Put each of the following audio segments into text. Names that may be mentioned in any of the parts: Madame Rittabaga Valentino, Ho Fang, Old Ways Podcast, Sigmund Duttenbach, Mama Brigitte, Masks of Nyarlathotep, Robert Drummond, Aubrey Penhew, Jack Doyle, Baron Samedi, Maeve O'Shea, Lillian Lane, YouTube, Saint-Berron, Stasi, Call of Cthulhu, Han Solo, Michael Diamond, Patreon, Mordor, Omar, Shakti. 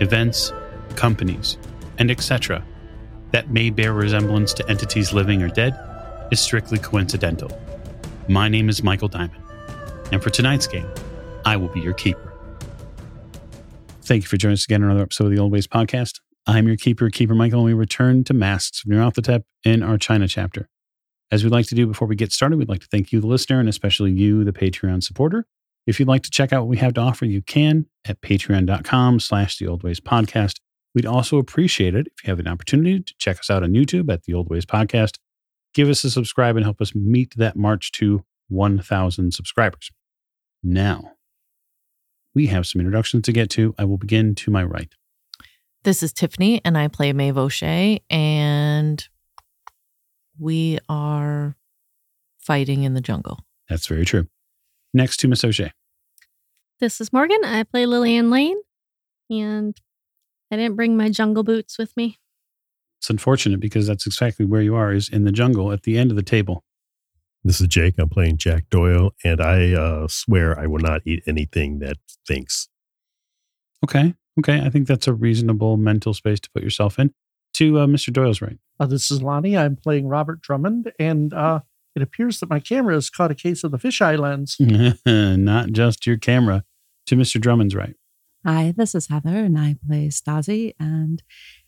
events, companies, and etc., that may bear resemblance to entities living or dead, is strictly coincidental. My name is Michael Diamond, and for tonight's game, I will be your keeper. Thank you for joining us again on another episode of the Old Ways Podcast. I'm your keeper Michael, and we return to Masks of Nyarlathotep in our China chapter. As we'd like to do before we get started, we'd like to thank you, the listener, and especially you, the Patreon supporter. If you'd like to check out what we have to offer, you can at patreon.com/theoldwayspodcast. We'd also appreciate it if you have an opportunity to check us out on YouTube at The Old Ways Podcast. Give us a subscribe and help us meet that march to 1,000 subscribers. Now, we have some introductions to get to. I will begin to my right. This is Tiffany, and I play Maeve O'Shea, and we are fighting in the jungle. That's very true. Next to Miss O'Shea. This is Morgan. I play Lillian Lane, and I didn't bring my jungle boots with me. It's unfortunate because that's exactly where you are, is in the jungle at the end of the table. This is Jake. I'm playing Jack Doyle, and I swear I will not eat anything that thinks. Okay. I think that's a reasonable mental space to put yourself in. To Mr. Doyle's right. This is Lonnie. I'm playing Robert Drummond, and it appears that my camera has caught a case of the fisheye lens. Not just your camera. To Mr. Drummond's right. Hi, this is Heather, and I play Stasi, and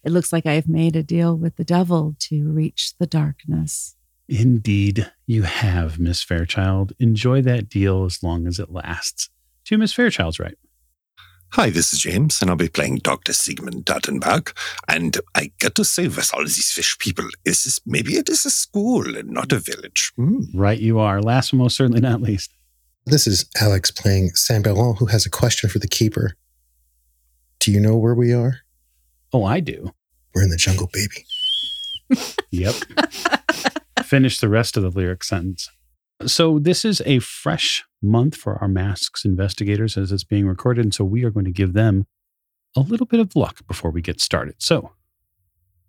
it looks like I've made a deal with the devil to reach the darkness. Indeed, you have, Miss Fairchild. Enjoy that deal as long as it lasts. To Miss Fairchild's right. Hi, this is James, and I'll be playing Dr. Sigmund Duttenbach. And I got to say, with all these fish people, maybe it is a school and not a village. Right, you are. Last but most certainly not least. This is Alex playing Saint-Berron, who has a question for the keeper. Do you know where we are? Oh, I do. We're in the jungle, baby. Yep. Finish the rest of the lyric sentence. So this is a fresh month for our Masks investigators as it's being recorded, and so we are going to give them a little bit of luck before we get started. So,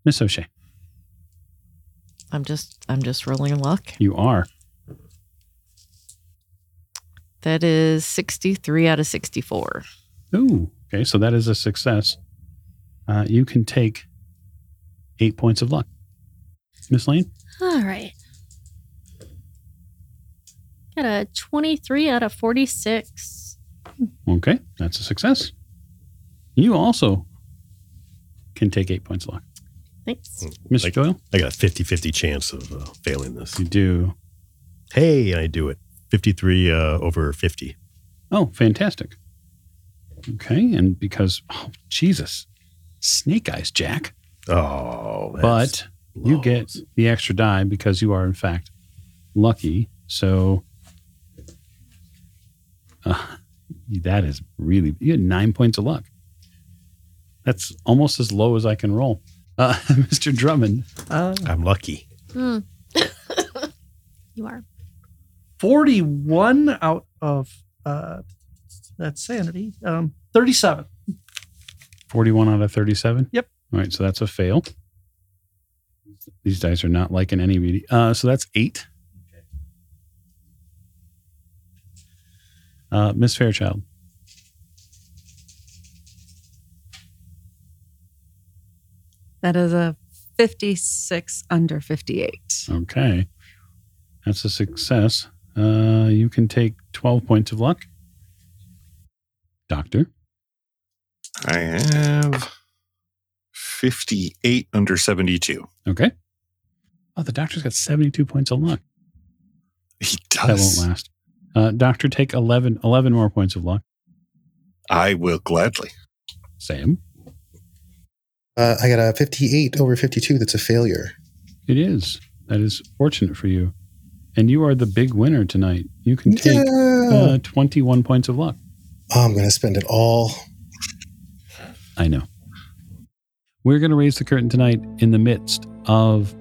Miss O'Shea. I'm just rolling luck. You are. That is 63 out of 64. Ooh, okay, so that is a success. You can take 8 points of luck. Miss Lane? All right. Got a 23 out of 46. Okay, that's a success. You also can take 8 points of luck. Thanks. Mr. Doyle? I got a 50-50 chance of failing this. You do. Hey, I do it. 53 over 50. Oh, fantastic. Okay, and because, Jesus, snake eyes, Jack. Oh, but blows. You get the extra die because you are, in fact, lucky. So that is really, you had 9 points of luck. That's almost as low as I can roll. Mr. Drummond. I'm lucky. You are. 41 out of, that's sanity, 37. 41 out of 37? Yep. All right, so that's a fail. These dice are not liking any media. So that's 8. Miss Fairchild. That is a 56 under 58. Okay. That's a success. You can take 12 points of luck. Doctor? I have 58 under 72. Okay. Oh, the doctor's got 72 points of luck. He does. That won't last. Doctor, take 11 more points of luck. I will gladly. Sam? I got a 58 over 52. That's a failure. It is. That is fortunate for you. And you are the big winner tonight. You can take 21 points of luck. Oh, I'm going to spend it all. I know. We're going to raise the curtain tonight in the midst of,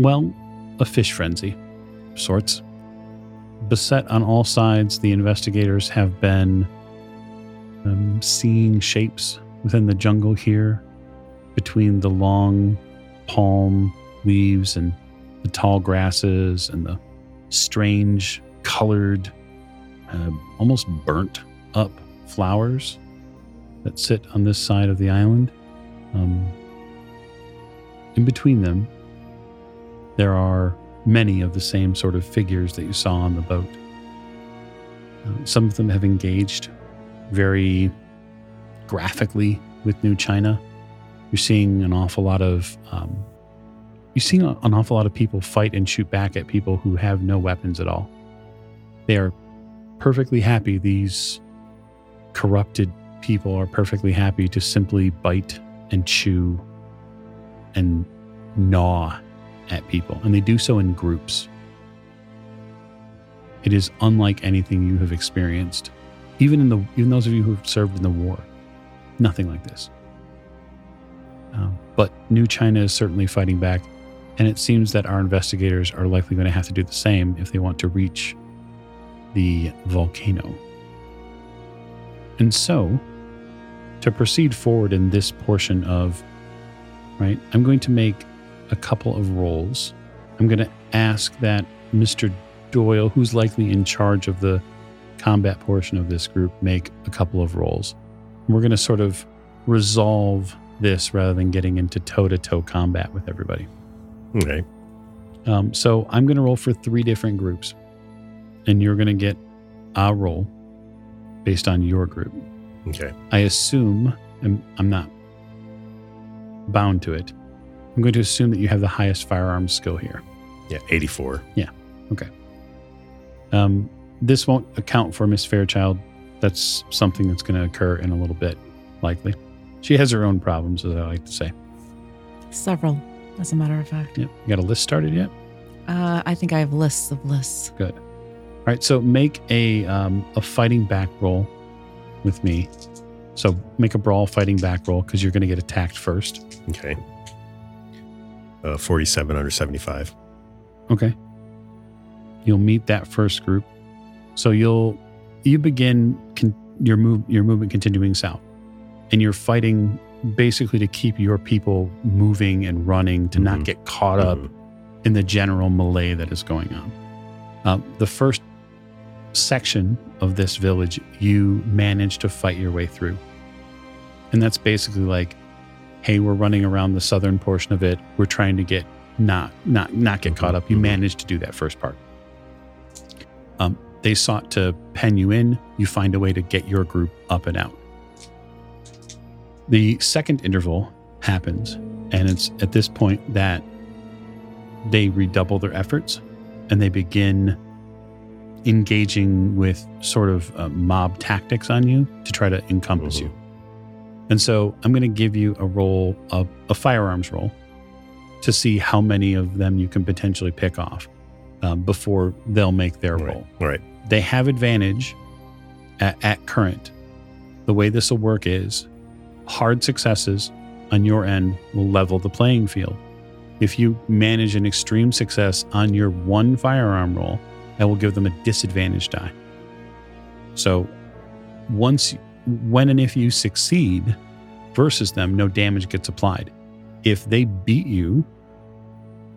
well, a fish frenzy of sorts. Beset on all sides, the investigators have been seeing shapes within the jungle here between the long palm leaves and the tall grasses and the strange colored, almost burnt up flowers that sit on this side of the island. In between them, there are many of the same sort of figures that you saw on the boat. Some of them have engaged very graphically with New China. You're seeing an awful lot of people fight and shoot back at people who have no weapons at all. They are perfectly happy. These corrupted people are perfectly happy to simply bite and chew and gnaw at people, and they do so in groups. It is unlike anything you have experienced, even those of you who have served in the war. Nothing like this. But New China is certainly fighting back, and it seems that our investigators are likely going to have to do the same if they want to reach the volcano. And so, to proceed forward in this portion of, right, I'm going to make a couple of rolls. I'm going to ask that Mr. Doyle, who's likely in charge of the combat portion of this group, make a couple of rolls. We're going to sort of resolve this rather than getting into toe-to-toe combat with everybody. Okay. So I'm going to roll for three different groups, and you're going to get a roll based on your group. Okay. I assume, and I'm not bound to it, I'm going to assume that you have the highest firearms skill here. Yeah, 84. Yeah, okay. This won't account for Miss Fairchild. That's something that's going to occur in a little bit, likely. She has her own problems, as I like to say. Several, as a matter of fact. Yeah. You got a list started yet? I think I have lists of lists. Good. All right, so make a fighting back roll with me. So make a brawl fighting back roll because you're going to get attacked first. Okay. 47 under 75. Okay. You'll meet that first group. So you begin your movement continuing south. And you're fighting basically to keep your people moving and running to not get caught up in the general melee that is going on. The first section of this village, you manage to fight your way through. And that's basically like, hey, we're running around the southern portion of it. We're trying to get not get caught up. You managed to do that first part. They sought to pen you in. You find a way to get your group up and out. The second interval happens, and it's at this point that they redouble their efforts and they begin engaging with sort of mob tactics on you to try to encompass you. And so I'm going to give you a roll, a firearms roll, to see how many of them you can potentially pick off before they'll make their roll. All right. They have advantage at current. The way this will work is hard successes on your end will level the playing field. If you manage an extreme success on your one firearm roll, that will give them a disadvantage die. So when and if you succeed versus them, no damage gets applied. If they beat you,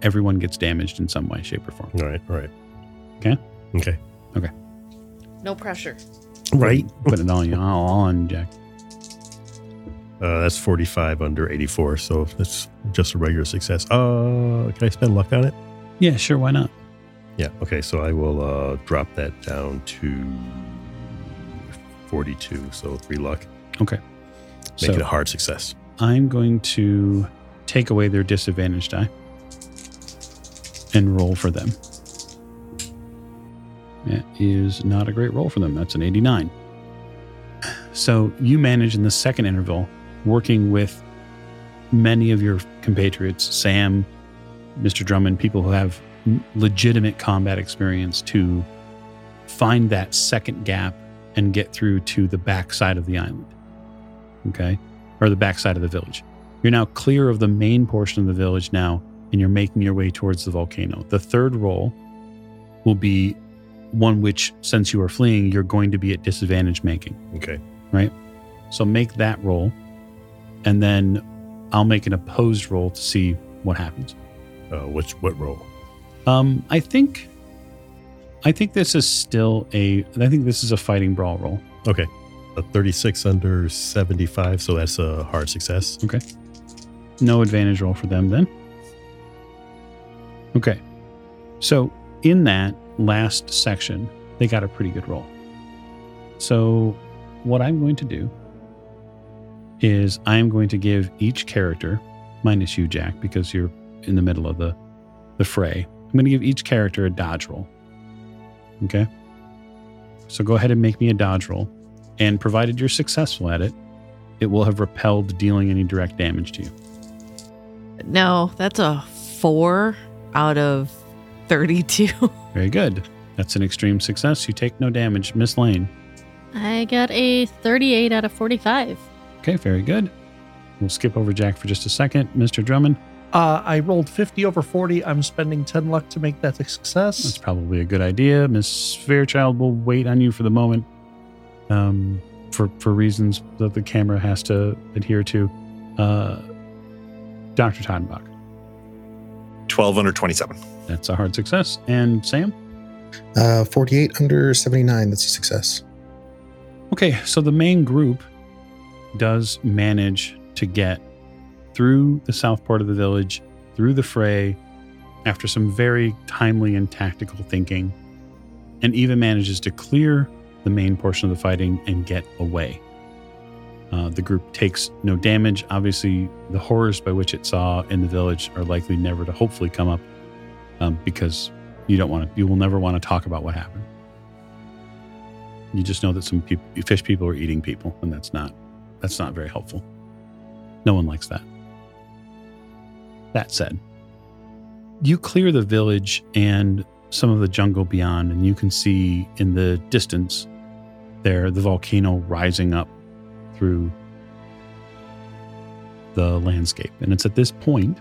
everyone gets damaged in some way, shape, or form. All right. Okay. No pressure. Right. Put it all on Jack. That's 45 under 84, so that's just a regular success. Can I spend luck on it? Yeah, sure, why not? Yeah, okay, so I will drop that down to 42, so 3 luck. Okay. Make it a hard success. I'm going to take away their disadvantage die and roll for them. That is not a great roll for them. That's an 89. So you manage in the second interval, working with many of your compatriots, Sam, Mr. Drummond, people who have legitimate combat experience, to find that second gap and get through to the backside of the island, okay? Or the backside of the village. You're now clear of the main portion of the village now, and you're making your way towards the volcano. The third roll will be one which, since you are fleeing, you're going to be at disadvantage making. Okay. Right? So make that roll, and then I'll make an opposed roll to see what happens. What roll? I think this is still a fighting brawl roll. Okay. A 36 under 75, so that's a hard success. Okay. No advantage roll for them then. Okay. So in that last section, they got a pretty good roll. So what I'm going to do is I'm going to give each character, minus you, Jack, because you're in the middle of the fray. I'm going to give each character a dodge roll. Okay? So go ahead and make me a dodge roll. And provided you're successful at it will have repelled dealing any direct damage to you. No, that's a 4 out of 32. Very good. That's an extreme success. You take no damage. Miss Lane. I got a 38 out of 45. Okay, very good. We'll skip over Jack for just a second. Mr. Drummond. I rolled 50 over 40. I'm spending 10 luck to make that a success. That's probably a good idea. Miss Fairchild will wait on you for the moment. For reasons that the camera has to adhere to. Dr. Duttenbach. 12 under 27. That's a hard success. And Sam? 48 under 79. That's a success. Okay, so the main group does manage to get through the south part of the village, through the fray, after some very timely and tactical thinking, and even manages to clear the main portion of the fighting and get away. The group takes no damage. Obviously, the horrors by which it saw in the village are likely never to hopefully come up, because you will never want to talk about what happened. You just know that some fish people are eating people, and that's not very helpful. No one likes that. That said, you clear the village and some of the jungle beyond, and you can see in the distance there the volcano rising up through the landscape. And it's at this point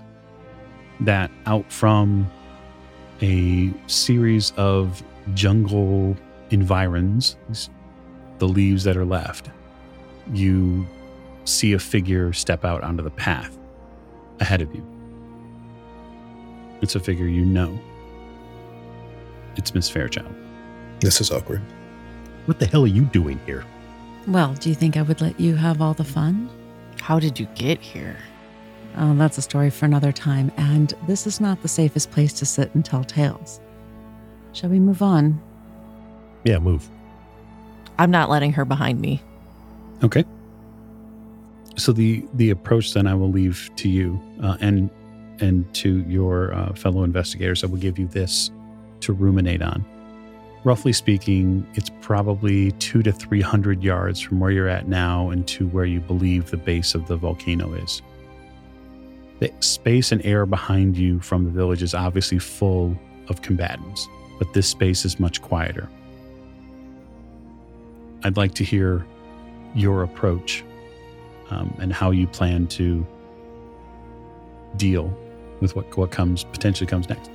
that out from a series of jungle environs, the leaves that are left, you see a figure step out onto the path ahead of you. It's a figure you know. It's Miss Fairchild. This is awkward. What the hell are you doing here? Well, do you think I would let you have all the fun? How did you get here? That's a story for another time, and this is not the safest place to sit and tell tales. Shall we move on? Yeah, move. I'm not letting her behind me. Okay. So the approach then I will leave to you and to your fellow investigators. I will give you this to ruminate on. Roughly speaking, it's probably 200 to 300 yards from where you're at now and to where you believe the base of the volcano is. The space and air behind you from the village is obviously full of combatants, but this space is much quieter. I'd like to hear your approach and how you plan to deal with what potentially comes next.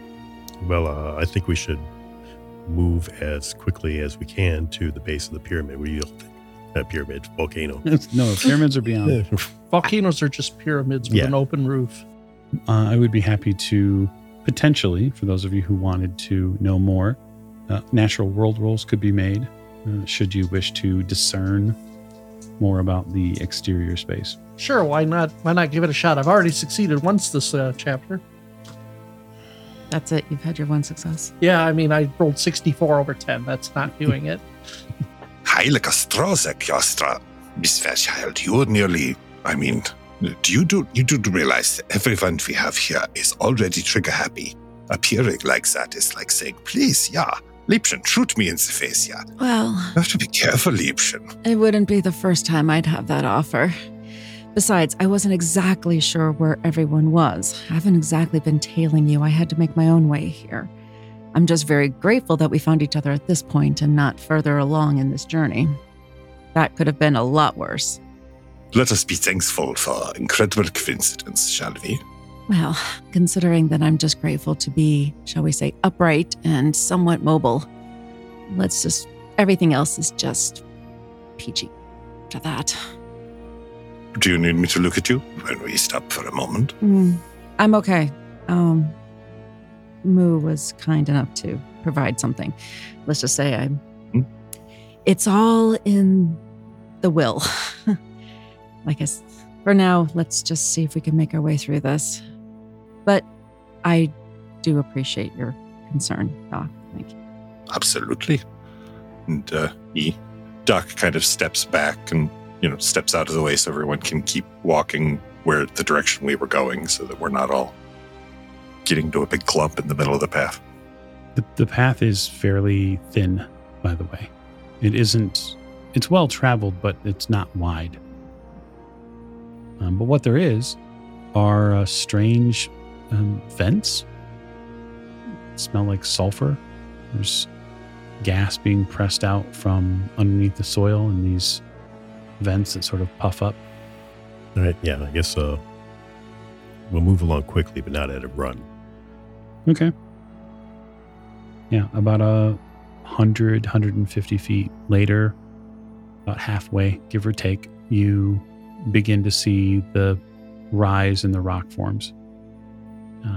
Well, I think we should move as quickly as we can to the base of the pyramid. Volcano. No, pyramids are beyond. Volcanoes are just pyramids with an open roof. I would be happy to potentially, for those of you who wanted to know more, natural world rolls could be made should you wish to discern more about the exterior space. Sure, why not? Why not give it a shot? I've already succeeded once this chapter. That's it. You've had your one success. Yeah, I mean, I rolled 64 over 10. That's not doing it. Heiliger Strauße, Kjostra. Miss Fairchild, you're nearly... I mean, you do realize that everyone we have here is already trigger-happy. Appearing like that is like saying, please, yeah, Liebchen, shoot me in the face, yeah. Well... You have to be careful, Liebchen. It wouldn't be the first time I'd have that offer. Besides, I wasn't exactly sure where everyone was. I haven't exactly been tailing you. I had to make my own way here. I'm just very grateful that we found each other at this point and not further along in this journey. That could have been a lot worse. Let us be thankful for incredible coincidence, shall we? Well, considering that I'm just grateful to be, shall we say, upright and somewhat mobile, let's just, everything else is just peachy to that. Do you need me to look at you when we stop for a moment? I'm okay. Moo was kind enough to provide something. Let's just say I'm... It's all in the will. I guess for now, let's just see if we can make our way through this. But I do appreciate your concern, Doc. Thank you. Absolutely. And Doc kind of steps back and, steps out of the way so everyone can keep walking where the direction we were going so that we're not all getting to a big clump in the middle of the path. The path is fairly thin, by the way. It isn't, it's well traveled, but it's not wide. But what there is are strange vents. Smell like sulfur. There's gas being pressed out from underneath the soil in these vents that sort of puff up. All right, yeah, I guess we'll move along quickly, but not at a run. Okay. Yeah, about 100, 150 feet later, about halfway, give or take, you begin to see the rise in the rock forms.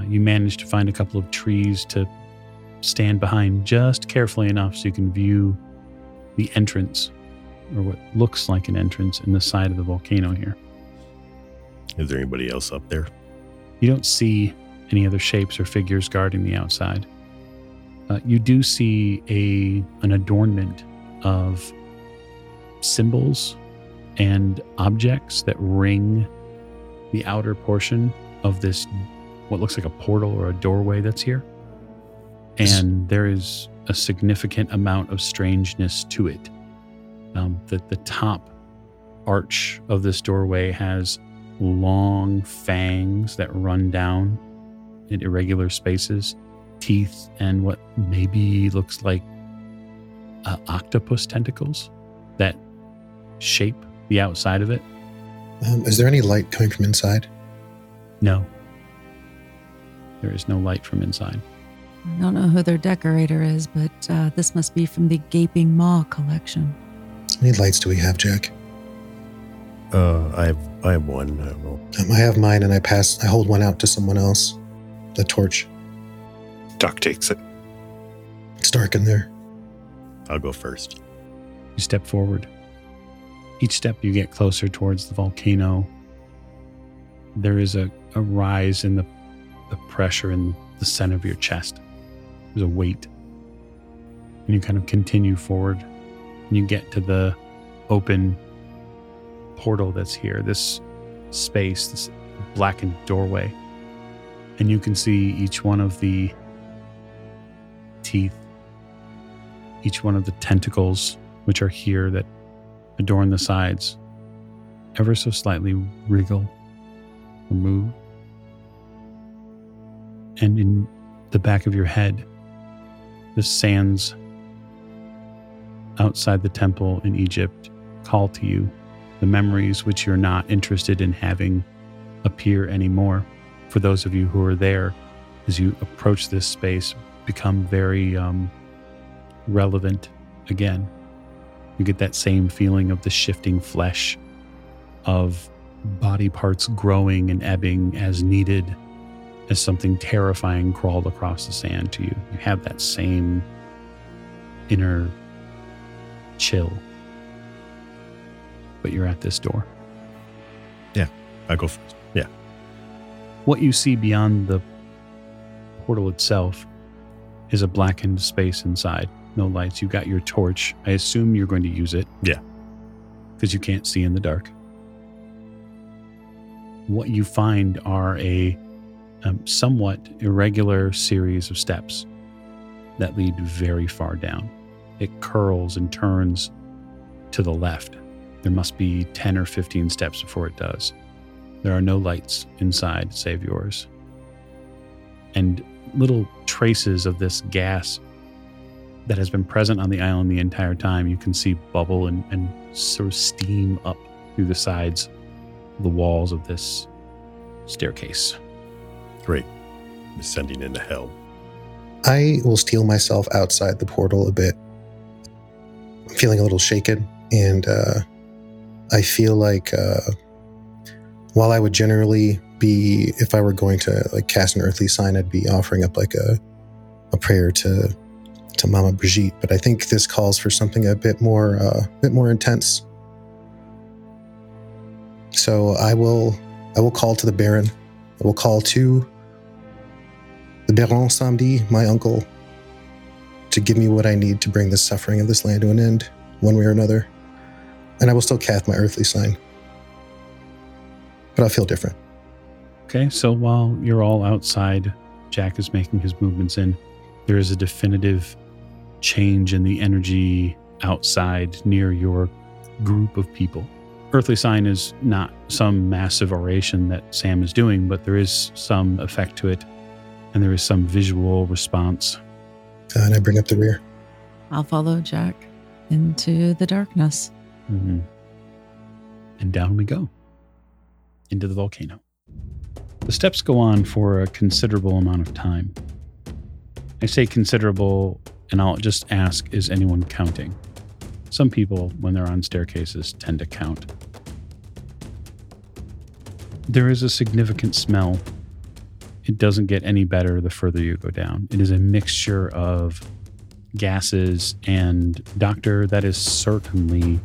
You manage to find a couple of trees to stand behind just carefully enough so you can view the entrance, or what looks like an entrance in the side of the volcano here. Is there anybody else up there? You don't see any other shapes or figures guarding the outside. You do see an adornment of symbols and objects that ring the outer portion of this, what looks like a portal or a doorway that's here. And there is a significant amount of strangeness to it. That the top arch of this doorway has long fangs that run down in irregular spaces, teeth, and what maybe looks like octopus tentacles that shape the outside of it. Is there any light coming from inside? No. There is no light from inside. I don't know who their decorator is, but this must be from the Gaping Maw collection. How many lights do we have, Jack? I have one. I have mine, and I hold one out to someone else. The torch. Doc takes it. It's dark in there. I'll go first. You step forward. Each step you get closer towards the volcano. There is a rise in the pressure in the center of your chest. There's a weight. And you kind of continue forward. You get to the open portal that's here, this space, this blackened doorway. And you can see each one of the teeth, each one of the tentacles, which are here that adorn the sides, ever so slightly wriggle or move. And in the back of your head, the sands outside the temple in Egypt call to you, the memories which you're not interested in having appear anymore. For those of you who are there, as you approach this space, become very relevant again. You get that same feeling of the shifting flesh, of body parts growing and ebbing as needed, as something terrifying crawled across the sand to you. You have that same inner chill, but you're at this door. Yeah, I go first. Yeah. What you see beyond the portal itself is a blackened space inside. No lights. You got your torch. I assume you're going to use it. Yeah. Because you can't see in the dark. What you find are a somewhat irregular series of steps that lead very far down. It curls and turns to the left. There must be 10 or 15 steps before it does. There are no lights inside save yours. And little traces of this gas that has been present on the island the entire time, you can see bubble and sort of steam up through the sides the walls of this staircase. Great. Descending into hell. I will steal myself outside the portal a bit. I'm feeling a little shaken, and I feel like while I would generally be, if I were going to like cast an earthly sign, I'd be offering up like a prayer to Mama Brigitte, but I think this calls for something a bit more intense. So I will call to the Baron. I will call to the Baron Samedi, my uncle, to give me what I need to bring the suffering of this land to an end, one way or another. And I will still cast my earthly sign, but I feel different. Okay, so while you're all outside, Jack is making his movements in. There is a definitive change in the energy outside near your group of people. Earthly sign is not some massive oration that Sam is doing, but there is some effect to it, and there is some visual response. And I bring up the rear. I'll follow Jack into the darkness. Mm-hmm. And down we go, into the volcano. The steps go on for a considerable amount of time. I say considerable, and I'll just ask, is anyone counting? Some people, when they're on staircases, tend to count. There is a significant smell. It doesn't get any better the further you go down. It is a mixture of gases and, Doctor, that is certainly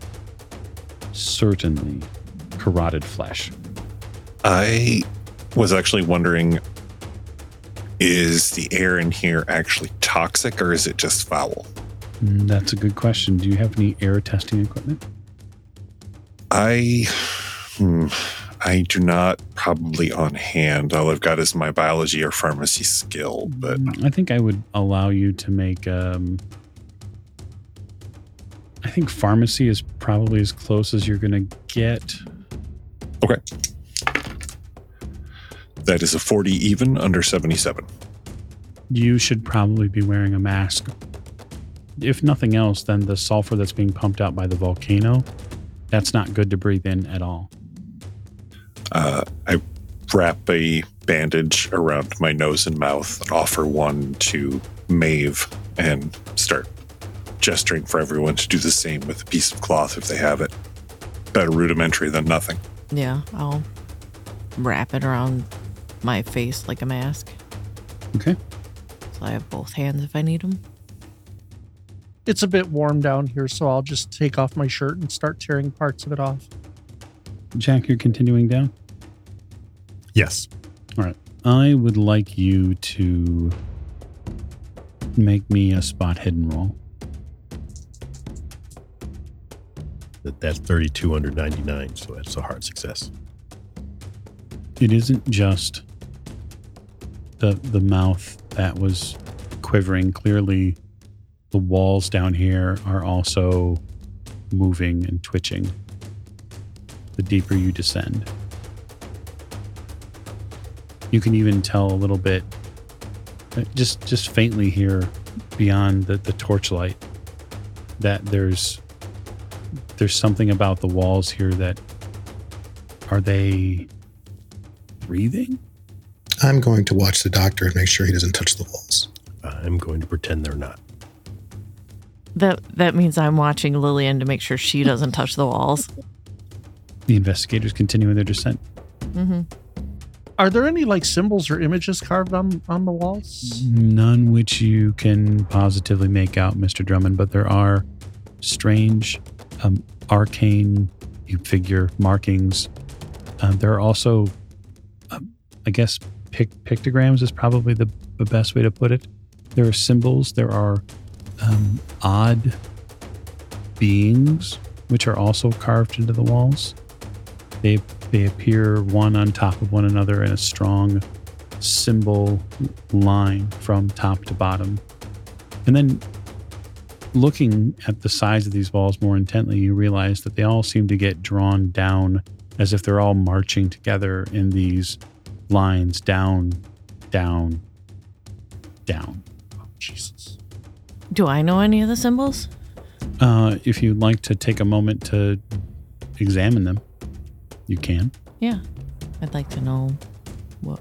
corroded flesh. I was actually wondering, is the air in here actually toxic, or is it just foul? That's a good question. Do you have any air testing equipment? I do not probably on hand. All I've got is my biology or pharmacy skill, but... I think I would allow you to make... I think pharmacy is probably as close as you're going to get. Okay. That is a 40 even under 77. You should probably be wearing a mask. If nothing else, then the sulfur that's being pumped out by the volcano, that's not good to breathe in at all. I wrap a bandage around my nose and mouth and offer one to Maeve and start gesturing for everyone to do the same with a piece of cloth if they have it. Better rudimentary than nothing. Yeah, I'll wrap it around my face like a mask. Okay. So I have both hands if I need them. It's a bit warm down here, so I'll just take off my shirt and start tearing parts of it off. Jack, you're continuing down? Yes. All right. I would like you to make me a spot hidden roll. That's 32 under 99, so that's a hard success. It isn't just the mouth that was quivering. Clearly, the walls down here are also moving and twitching the deeper you descend. You can even tell a little bit, just faintly here beyond the torchlight, that there's something about the walls here that, are they breathing? I'm going to watch the doctor and make sure he doesn't touch the walls. I'm going to pretend they're not. That means I'm watching Lillian to make sure she doesn't touch the walls. The investigators continue their descent. Mm-hmm. Are there any like symbols or images carved on the walls? None which you can positively make out, Mr. Drummond, but there are strange, arcane figure markings. There are also, I guess, pictograms is probably the best way to put it. There are symbols. There are odd beings, which are also carved into the walls. They appear one on top of one another in a strong symbol line from top to bottom. And then looking at the sides of these walls more intently, you realize that they all seem to get drawn down as if they're all marching together in these lines down, down, down. Oh, Jesus. Do I know any of the symbols? If you'd like to take a moment to examine them, you can. Yeah. I'd like to know what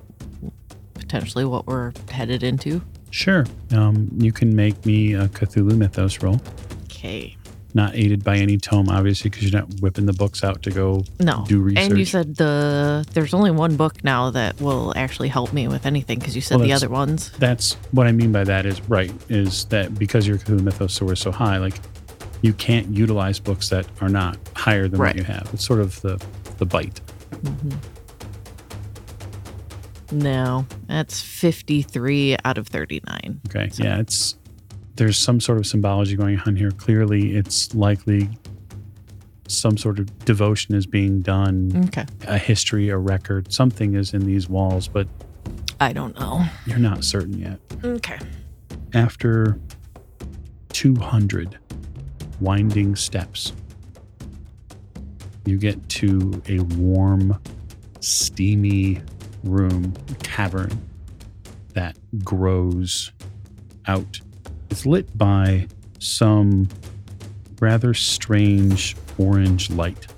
potentially what we're headed into. Sure. You can make me a Cthulhu Mythos roll. Okay. Not aided by any tome, obviously, because you're not whipping the books out to go do research. And you said there's only one book now that will actually help me with anything, because you said the other ones. That's what I mean by that is, right, is that because your Cthulhu Mythos score is so high, like, you can't utilize books that are not higher than what you have. It's sort of the bite. Mm-hmm. No, that's 53 out of 39. Okay, so. Yeah, it's... There's some sort of symbology going on here. Clearly, it's likely some sort of devotion is being done. Okay. A history, a record, something is in these walls, but... I don't know. You're not certain yet. Okay. After 200 winding steps, you get to a warm, steamy room, cavern that grows out. It's lit by some rather strange orange light.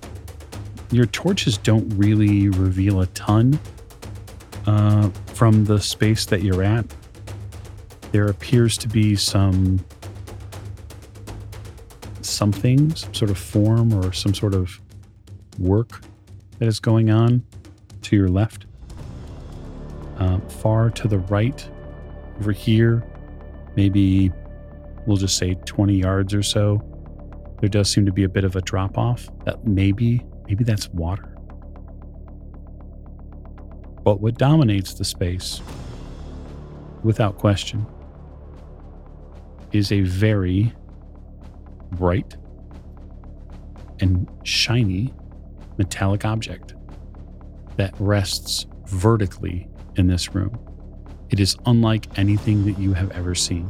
Your torches don't really reveal a ton from the space that you're at. There appears to be some something, some sort of form or some sort of work that is going on to your left. Far to the right, over here, maybe we'll just say 20 yards or so, there does seem to be a bit of a drop-off. That maybe that's water. But what dominates the space, without question, is a very bright and shiny metallic object that rests vertically in this room. It is unlike anything that you have ever seen.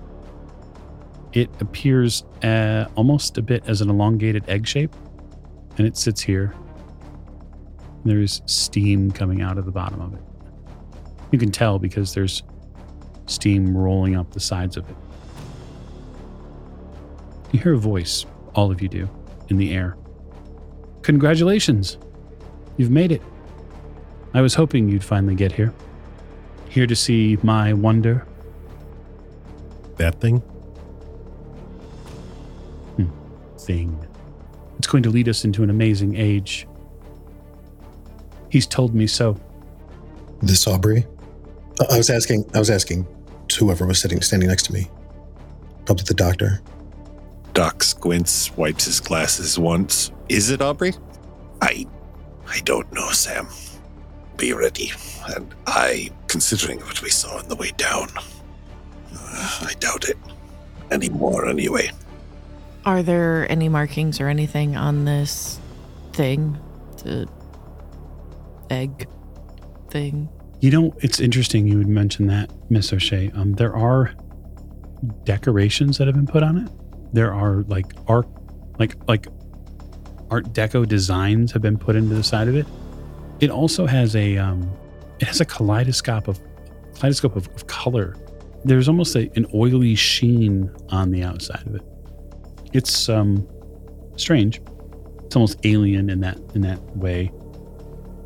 It appears almost a bit as an elongated egg shape, and it sits here. There is steam coming out of the bottom of it. You can tell because there's steam rolling up the sides of it. You hear a voice, all of you do, in the air. Congratulations! You've made it. I was hoping you'd finally get here. Here to see my wonder. That thing? Thing. It's going to lead us into an amazing age. He's told me so. This Aubrey? I was asking to whoever was standing next to me. Probably the doctor. Doc squints, wipes his glasses once. Is it Aubrey? I don't know, Sam. Be ready. And considering what we saw on the way down, I doubt it anymore anyway. Are there any markings or anything on this thing? The egg thing? It's interesting you would mention that, Miss O'Shea. There are decorations that have been put on it. There are like Art Deco designs have been put into the side of it. It also has a kaleidoscope of color. There's almost an oily sheen on the outside of it. It's strange. It's almost alien in that way,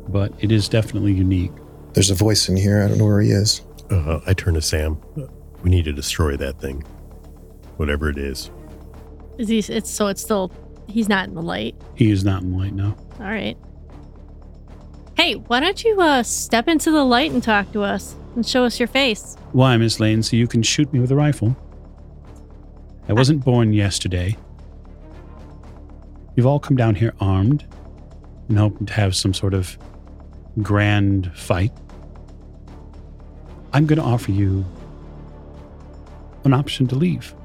but it is definitely unique. There's a voice in here. I don't know where he is. I turn to Sam. We need to destroy that thing, whatever it is. He's not in the light. He is not in the light. No. All right. Hey, why don't you step into the light and talk to us and show us your face? Why, Miss Lane? So you can shoot me with a rifle? I wasn't born yesterday. You've all come down here armed and hoping to have some sort of grand fight. I'm going to offer you an option to leave.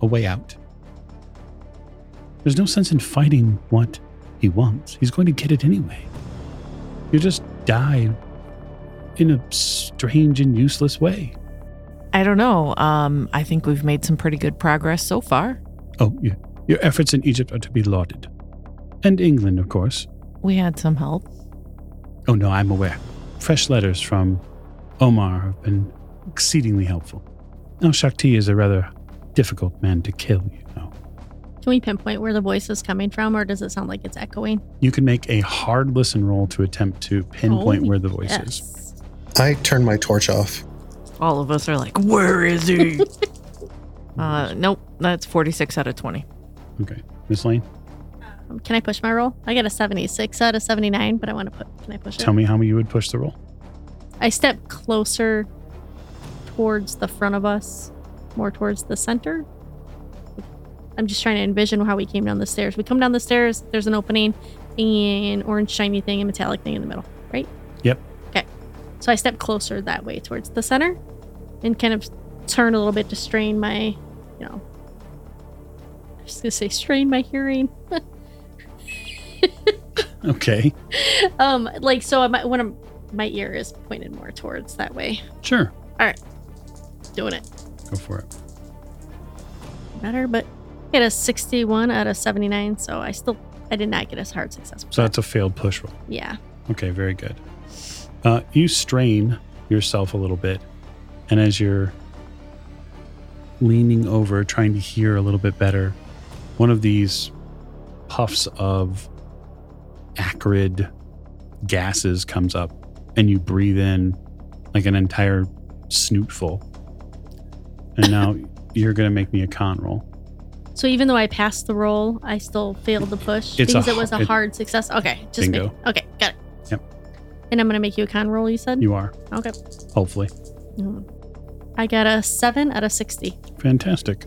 A way out. There's no sense in fighting what he wants. He's going to get it anyway. You just die in a strange and useless way. I don't know. I think we've made some pretty good progress so far. Oh, yeah. Your efforts in Egypt are to be lauded. And England, of course. We had some help. Oh, no, I'm aware. Fresh letters from Omar have been exceedingly helpful. Now, Shakti is a rather difficult man to kill, you know. Can we pinpoint where the voice is coming from, or does it sound like it's echoing? You can make a hard listen roll to attempt to pinpoint where the voice is. I turn my torch off. All of us are like, where is he? Nope, that's 46 out of 20. Okay. Miss Lane? Can I push my roll? I got a 76 out of 79, but I want to put... Can I push it? Tell me how you would push the roll. I step closer towards the front of us, more towards the center. I'm just trying to envision how we came down the stairs. We come down the stairs, there's an opening, an orange shiny thing, and metallic thing in the middle, right? Yep. Okay. So I step closer that way towards the center and kind of turn a little bit to strain my, you know, I was going to say strain my hearing. Okay. Like, so my ear is pointed more towards that way. Sure. All right. Doing it. Go for it. Better, but I had a 61 out of 79, so I did not get a hard success. So that's a failed push roll. Yeah. Okay, very good. You strain yourself a little bit, and as you're leaning over, trying to hear a little bit better, one of these puffs of acrid gases comes up, and you breathe in like an entire snootful. And now you're going to make me a con roll. So even though I passed the roll, I still failed the push because it was a hard success. Okay, just bingo. Okay, got it. Yep. And I'm going to make you a con roll, you said? You are. Okay. Hopefully. I got a 7 out of 60. Fantastic.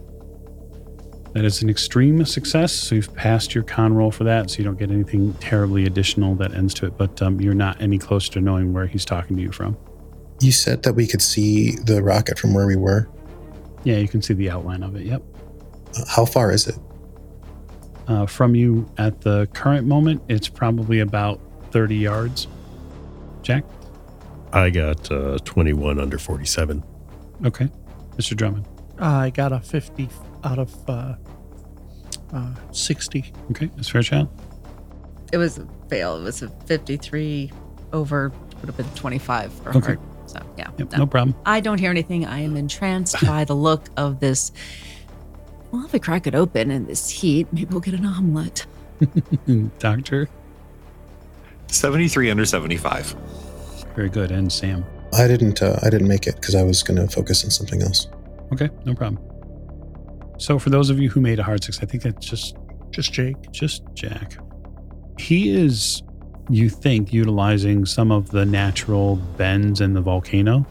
That is an extreme success. So you've passed your con roll for that. So you don't get anything terribly additional that ends to it. But you're not any closer to knowing where he's talking to you from. You said that we could see the rocket from where we were? Yeah, you can see the outline of it. Yep. How far is it? From you at the current moment, it's probably about 30 yards. Jack? I got 21 under 47. Okay. Mr. Drummond? I got a 50 out of 60. Okay. Ms. Fairchild? It was a fail. It was a 53 over, would have been 25 for hard. So, yeah. Yep, no problem. I don't hear anything. I am entranced by the look of this. Well, if we crack it open in this heat, maybe we'll get an omelet. Doctor? 73 under 75. Very good. And Sam? I didn't make it because I was going to focus on something else. Okay, no problem. So for those of you who made a hard six, I think that's just Jake. Just Jack. He is, you think, utilizing some of the natural bends in the volcano.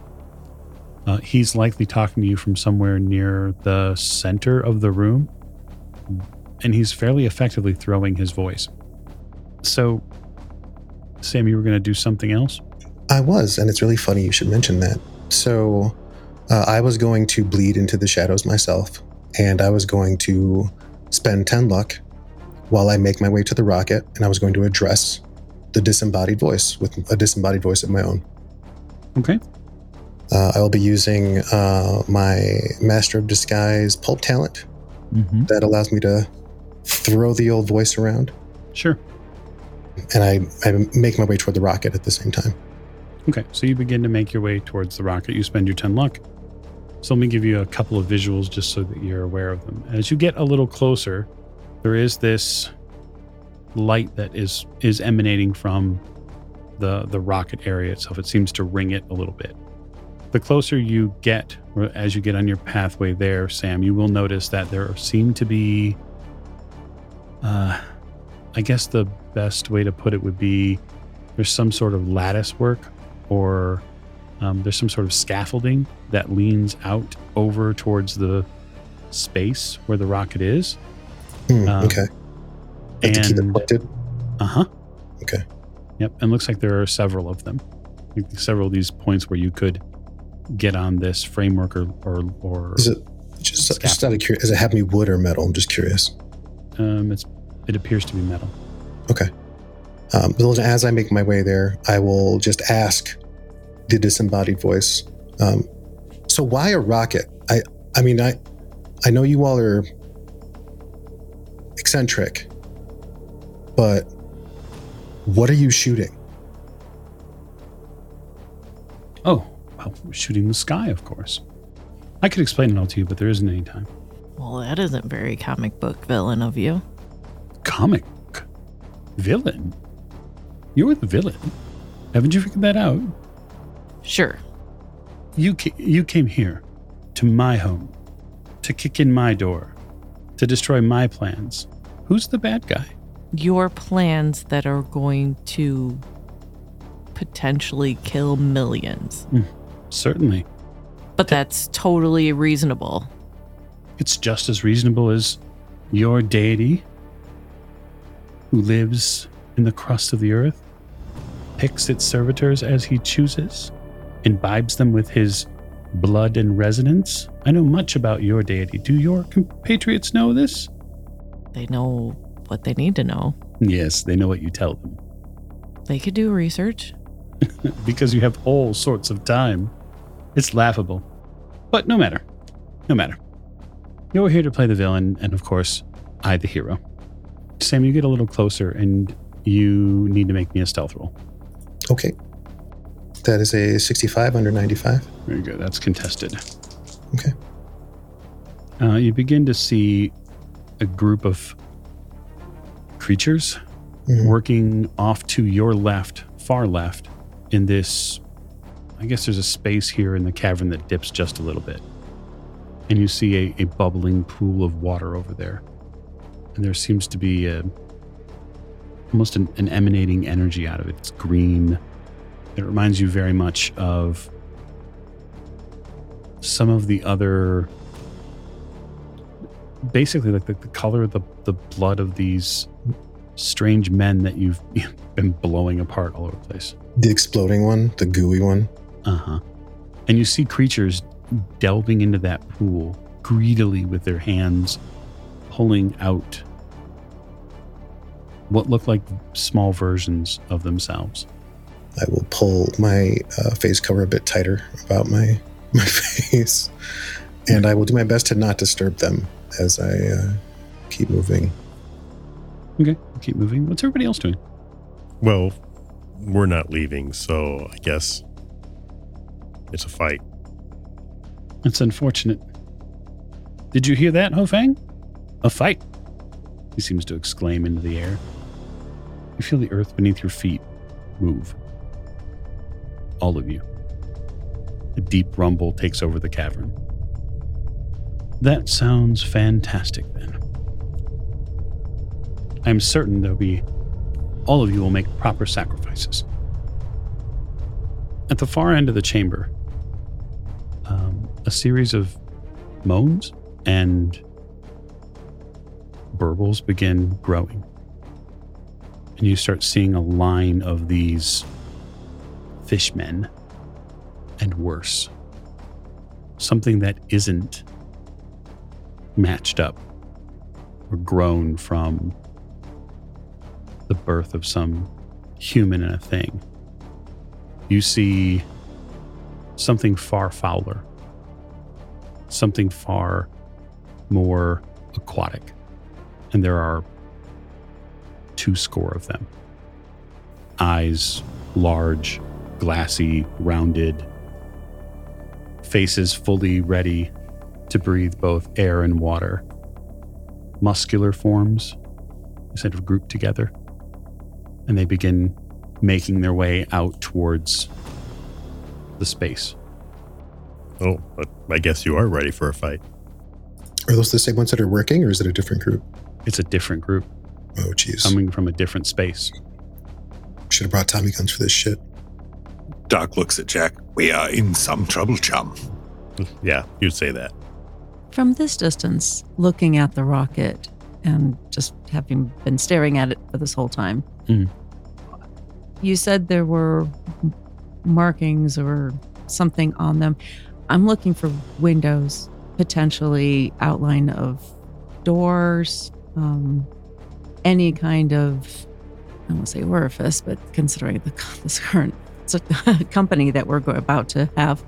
He's likely talking to you from somewhere near the center of the room, and he's fairly effectively throwing his voice. So, Sam, you were going to do something else? I was, and it's really funny you should mention that. So, I was going to bleed into the shadows myself, and I was going to spend 10 luck while I make my way to the rocket, and I was going to address the disembodied voice with a disembodied voice of my own. Okay. I will be using my Master of Disguise pulp talent that allows me to throw the old voice around. Sure. And I make my way toward the rocket at the same time. Okay, so you begin to make your way towards the rocket. You spend your 10 luck. So let me give you a couple of visuals just so that you're aware of them. As you get a little closer, there is this light that is emanating from the rocket area itself. It seems to ring it a little bit. The closer you get, or as you get on your pathway there, Sam, you will notice that there seem to be, I guess the best way to put it would be, there's some sort of lattice work, or there's some sort of scaffolding that leans out over towards the space where the rocket is. Okay. And to keep it lifted? Uh-huh. Okay. Yep, and looks like there are several of them. Several of these points where you could get on this framework or is it just out of curiosity? Does it have to be wood or metal? I'm just curious. It appears to be metal. Okay. As I make my way there, I will just ask the disembodied voice. So why a rocket? I mean I know you all are eccentric, but what are you shooting? Oh. Shooting the sky, of course. I could explain it all to you, but there isn't any time. Well, that isn't very comic book villain of you. Comic villain? You're the villain. Haven't you figured that out? Sure. You came here, to my home, to kick in my door, to destroy my plans. Who's the bad guy? Your plans that are going to potentially kill millions. Certainly. But that's totally reasonable. It's just as reasonable as your deity, who lives in the crust of the earth, picks its servitors as he chooses, imbibes them with his blood and resonance. I know much about your deity. Do your compatriots know this? They know what they need to know. Yes, they know what you tell them. They could do research. Because you have all sorts of time. It's laughable. But no matter. No matter. You're here to play the villain, and of course, I the hero. Sam, you get a little closer, and you need to make me a stealth roll. Okay. That is a 65 under 95. Very good. That's contested. Okay. You begin to see a group of creatures working off to your left, far left, in this, I guess there's a space here in the cavern that dips just a little bit. And you see a bubbling pool of water over there. And there seems to be almost an emanating energy out of it. It's green. It reminds you very much of some of the other, basically like the color of the blood of these strange men that you've been blowing apart all over the place. The exploding one, the gooey one. Uh-huh. And you see creatures delving into that pool greedily with their hands, pulling out what look like small versions of themselves. I will pull my face cover a bit tighter about my face, and I will do my best to not disturb them as I keep moving. Okay, keep moving. What's everybody else doing? Well, we're not leaving, so I guess it's a fight. It's unfortunate. Did you hear that, Ho Fang? A fight! He seems to exclaim into the air. You feel the earth beneath your feet move. All of you. A deep rumble takes over the cavern. That sounds fantastic, then. I'm certain all of you will make proper sacrifices. At the far end of the chamber, a series of moans and burbles begin growing. And you start seeing a line of these fishmen and worse. Something that isn't matched up or grown from the birth of some human and a thing. You see something far fouler, something far more aquatic, and there are 200 of them. Eyes large, glassy, rounded, faces fully ready to breathe both air and water, muscular forms, sort of grouped together, and they begin making their way out towards the space. Oh, I guess you are ready for a fight. Are those the same ones that are working, or is it a different group? It's a different group. Oh, jeez. Coming from a different space. Should have brought Tommy guns for this shit. Doc looks at Jack. We are in some trouble, chum. Yeah, you'd say that. From this distance, looking at the rocket and just having been staring at it for this whole time, you said there were markings or something on them. I'm looking for windows, potentially outline of doors, any kind of, I won't say orifice, but considering this current company that we're about to have.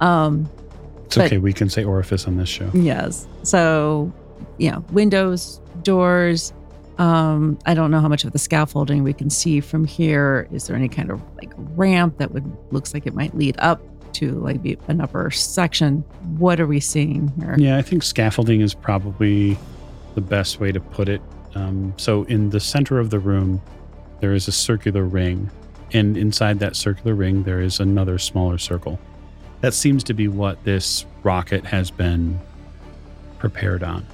It's okay, we can say orifice on this show. Yes. So, yeah, windows, doors. I don't know how much of the scaffolding we can see from here. Is there any kind of like ramp that looks like it might lead up to like be an upper section. What are we seeing here? Yeah, I think scaffolding is probably the best way to put it. So in the center of the room, there is a circular ring, and inside that circular ring, there is another smaller circle. That seems to be what this rocket has been prepared on.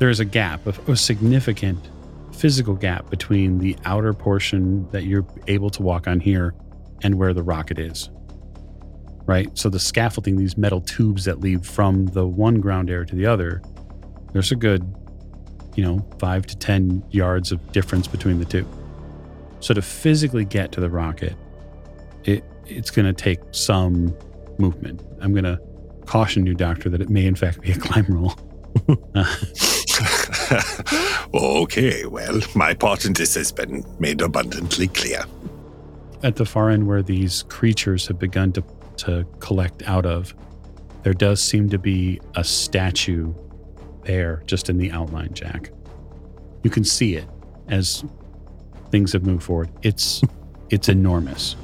There is a gap, a significant physical gap between the outer portion that you're able to walk on here and where the rocket is, right? So the scaffolding, these metal tubes that lead from the one ground area to the other, there's a good, 5 to 10 yards of difference between the two. So to physically get to the rocket, it's going to take some movement. I'm going to caution you, Doctor, that it may in fact be a climb roll. Okay, well, my part in this has been made abundantly clear. At the far end where these creatures have begun to collect out of, there does seem to be a statue there, just in the outline, Jack. You can see it as things have moved forward. It's enormous.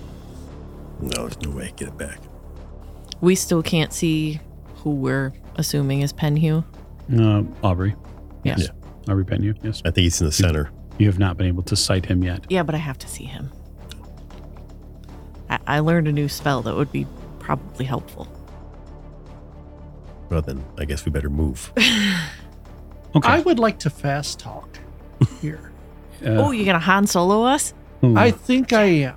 No, there's no way to get it back. We still can't see who we're assuming is Penhew. Aubrey. Yes. Yeah. Aubrey Penhew, yes. I think he's in the center. You have not been able to sight him yet. Yeah, but I have to see him. I learned a new spell that would be probably helpful. Well, then, I guess we better move. Okay. I would like to fast talk here. You're going to Han Solo us? I think I am.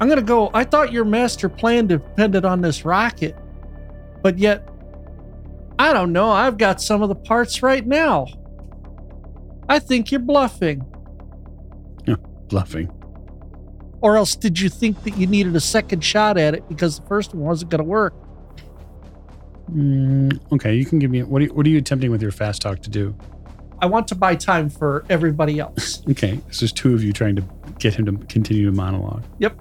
I'm going to go. I thought your master plan depended on this rocket, but yet, I don't know. I've got some of the parts right now. I think you're bluffing. Bluffing. Or else did you think that you needed a second shot at it because the first one wasn't going to work? Okay, you can give me... What are you attempting with your fast talk to do? I want to buy time for everybody else. Okay, this is two of you trying to get him to continue to monologue. Yep.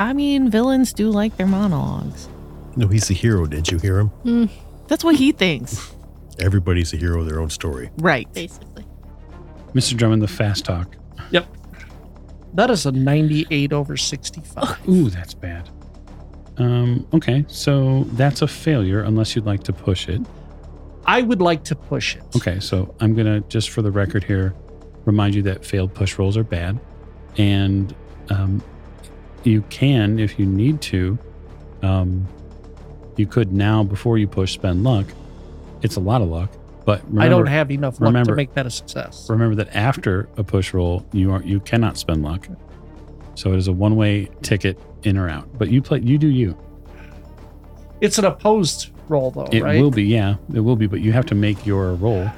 I mean, villains do like their monologues. No, he's the hero. Did you hear him? That's what he thinks. Everybody's a hero of their own story. Right. Basically. Mr. Drummond, the fast talk. Yep. That is a 98 over 65. Ooh, that's bad. Okay, so that's a failure unless you'd like to push it. I would like to push it. Okay, so I'm going to, just for the record here, remind you that failed push rolls are bad. And you can, if you need to, you could now, before you push, spend luck. It's a lot of luck. But remember, I don't have enough luck to make that a success. Remember that after a push roll, you cannot spend luck. So it is a one-way ticket in or out. But you do you. It's an opposed roll, though, right? It will be, yeah. It will be, but you have to make your roll.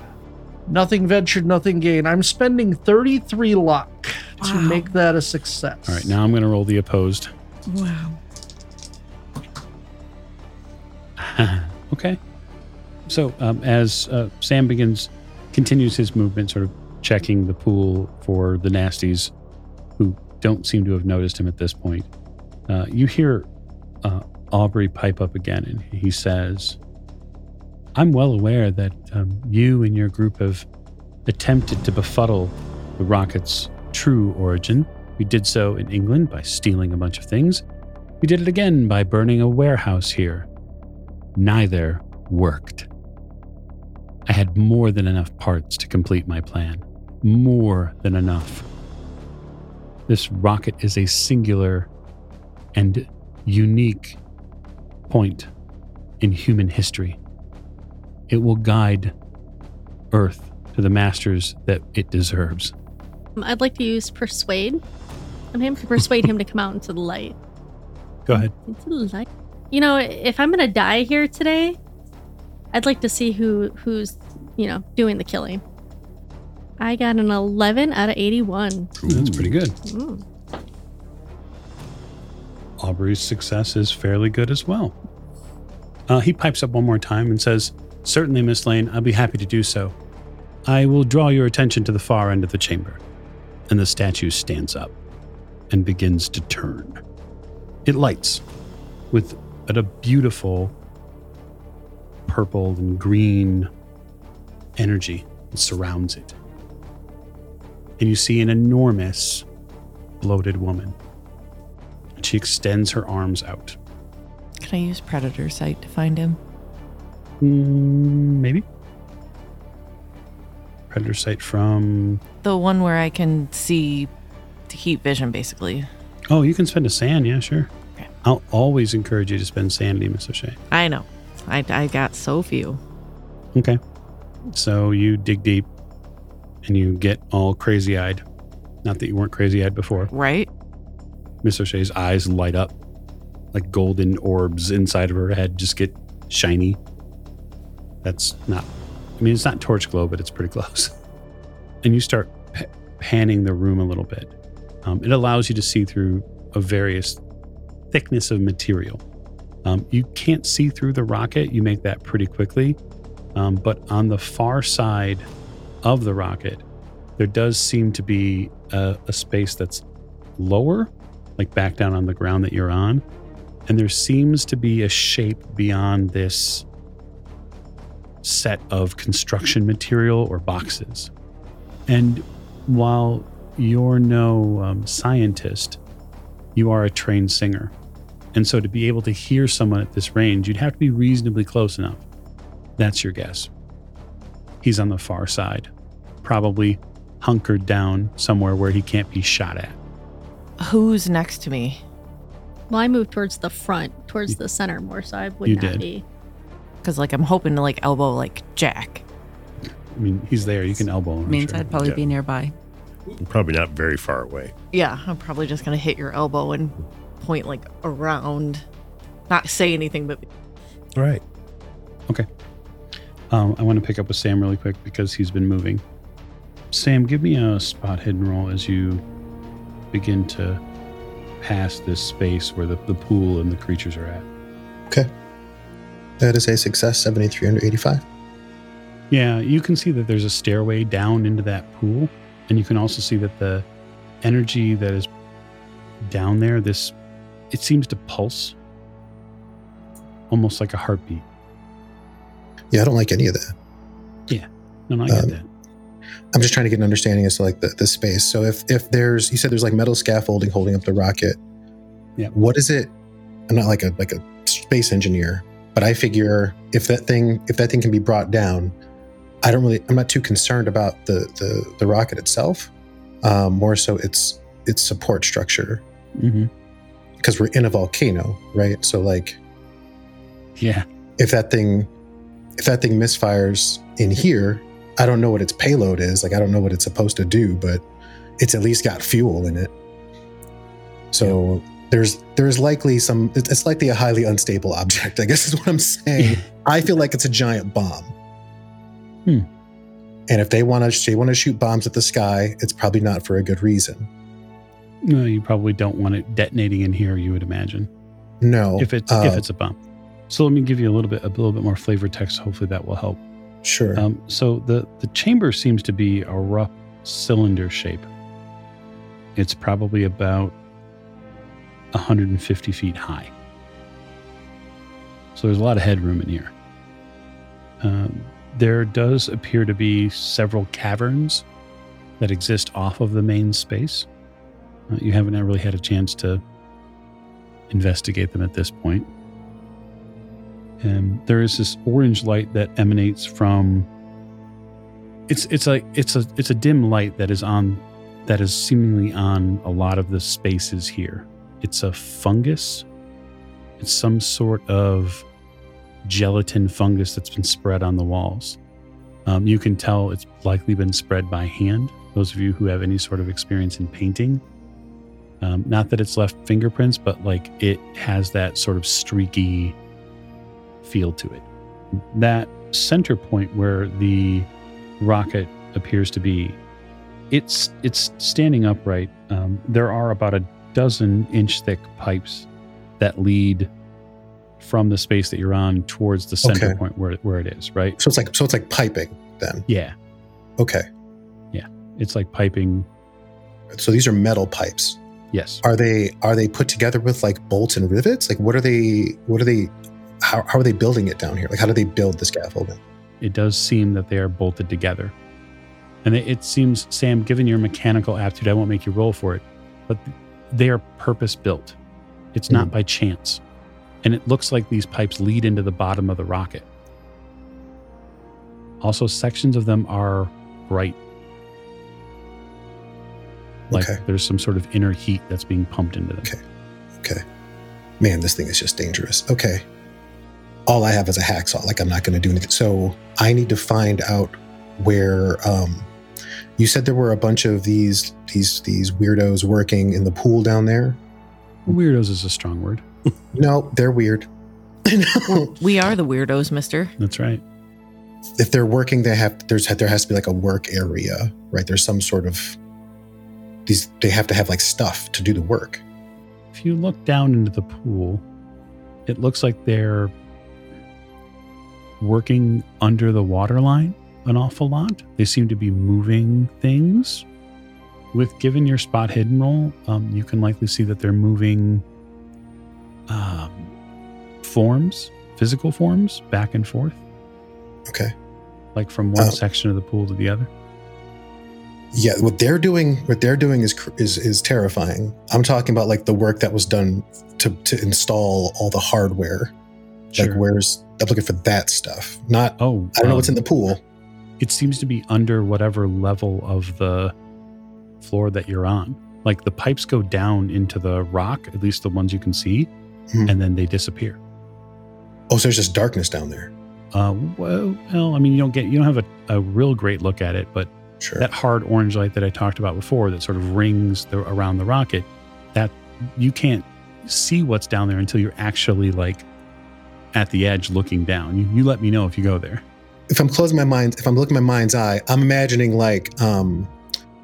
Nothing ventured, nothing gained. I'm spending 33 luck to make that a success. All right, now I'm going to roll the opposed. Wow. Okay. So as Sam continues his movement, sort of checking the pool for the nasties who don't seem to have noticed him at this point, you hear Aubrey pipe up again, and he says, I'm well aware that you and your group have attempted to befuddle the rocket's true origin. You did so in England by stealing a bunch of things. You did it again by burning a warehouse here. Neither worked. I had more than enough parts to complete my plan. More than enough. This rocket is a singular and unique point in human history. It will guide Earth to the masters that it deserves. I'd like to use Persuade on him to persuade him to come out into the light. Go ahead. Into the light. If I'm going to die here today, I'd like to see who's, doing the killing. I got an 11 out of 81. Ooh, that's pretty good. Mm. Aubrey's success is fairly good as well. He pipes up one more time and says, Certainly, Miss Lane, I'll be happy to do so. I will draw your attention to the far end of the chamber. And the statue stands up and begins to turn. It lights with a beautiful purple and green energy that surrounds it. And you see an enormous bloated woman. she extends her arms out. Can I use Predator Sight to find him? Maybe. Predator Sight from... The one where I can see to heat vision, basically. Oh, you can spend a sand. Yeah, sure. Okay. I'll always encourage you to spend sanity, Miss O'Shea. I know. I got so few. Okay. So you dig deep and you get all crazy-eyed. Not that you weren't crazy-eyed before. Right. Miss O'Shea's eyes light up like golden orbs inside of her head just get shiny. That's not... I mean, it's not torch glow, but it's pretty close. And you start panning the room a little bit. It allows you to see through a various thickness of material. You can't see through the rocket. You make that pretty quickly. But on the far side of the rocket, there does seem to be a space that's lower, like back down on the ground that you're on. And there seems to be a shape beyond this set of construction material or boxes. And while you're no scientist, you are a trained singer. And so to be able to hear someone at this range, you'd have to be reasonably close enough. That's your guess. He's on the far side, probably hunkered down somewhere where he can't be shot at. Who's next to me? Well, I moved towards the front, towards the center more, so I would not be. Because I'm hoping to elbow Jack. I mean, he's there. You can elbow him. Means I'd probably be nearby. You're probably not very far away. Yeah, I'm probably just going to hit your elbow and point around. Not say anything, but... All right. Okay. I want to pick up with Sam really quick because he's been moving. Sam, give me a spot hidden roll as you begin to pass this space where the pool and the creatures are at. Okay. That is a success, 73 under 85. Yeah, you can see that there's a stairway down into that pool. And you can also see that the energy that is down there, it seems to pulse almost like a heartbeat. Yeah, I don't like any of that. Yeah, no, I get that. I'm just trying to get an understanding as to the space. So if there's, you said there's metal scaffolding holding up the rocket. Yeah. What is it? I'm not like a space engineer, but I figure if that thing can be brought down, I'm not too concerned about the rocket itself. More so its support structure. Mm-hmm. Because we're in a volcano, right? So yeah. If that thing misfires in here, I don't know what its payload is. I don't know what it's supposed to do, but it's at least got fuel in it. So there's likely it's likely a highly unstable object, I guess is what I'm saying. I feel like it's a giant bomb. Hmm. And if they want to shoot bombs at the sky, it's probably not for a good reason. No, you probably don't want it detonating in here, you would imagine. No. If it's a bomb. So let me give you a little bit more flavor text. Hopefully that will help. Sure. So the chamber seems to be a rough cylinder shape. It's probably about 150 feet high. So there's a lot of headroom in here. There does appear to be several caverns that exist off of the main space. You haven't really had a chance to investigate them at this point. And there is this orange light that emanates from. It's a dim light that is seemingly on a lot of the spaces here. It's a fungus. It's some sort of gelatin fungus that's been spread on the walls. You can tell it's likely been spread by hand. Those of you who have any sort of experience in painting, not that it's left fingerprints, but it has that sort of streaky feel to it. That center point where the rocket appears to be, it's standing upright. There are about 12 inch-thick pipes that lead from the space that you're on towards the center point where it is, right? So it's like piping then. Yeah. Okay. Yeah, it's like piping. So these are metal pipes. Yes. Are they put together with bolts and rivets? What are they? How are they building it down here? How do they build the scaffolding? It does seem that they are bolted together. And it seems, Sam, given your mechanical aptitude, I won't make you roll for it, but they are purpose-built. It's not by chance. And it looks like these pipes lead into the bottom of the rocket. Also, sections of them are bright. Like there's some sort of inner heat that's being pumped into them. Okay. Man, this thing is just dangerous. Okay. All I have is a hacksaw. Like, I'm not going to do anything. So I need to find out where... you said there were a bunch of these weirdos working in the pool down there? Weirdos is a strong word. No, they're weird. Well, we are the weirdos, mister. That's right. If they're working, there has to be like a work area, right? There's some sort of... They have to have like stuff to do the work. If you look down into the pool, it looks like they're working under the water line an awful lot. They seem to be moving things. Given your spot hidden roll, you can likely see that they're moving forms, physical forms, back and forth. Okay. Like from one section of the pool to the other. Yeah, what they're doing is terrifying. I'm talking about like the work that was done to install all the hardware. Sure. Like, I'm looking for that stuff. Not, I don't know what's in the pool. It seems to be under whatever level of the floor that you're on. Like, the pipes go down into the rock, at least the ones you can see, and then they disappear. Oh, so there's just darkness down there. Well, I mean, you don't have a real great look at it, but sure. That hard orange light that I talked about before that sort of rings around the rocket, that you can't see what's down there until you're actually like at the edge looking down. You let me know if you go there. If I'm looking my mind's eye, I'm imagining like kind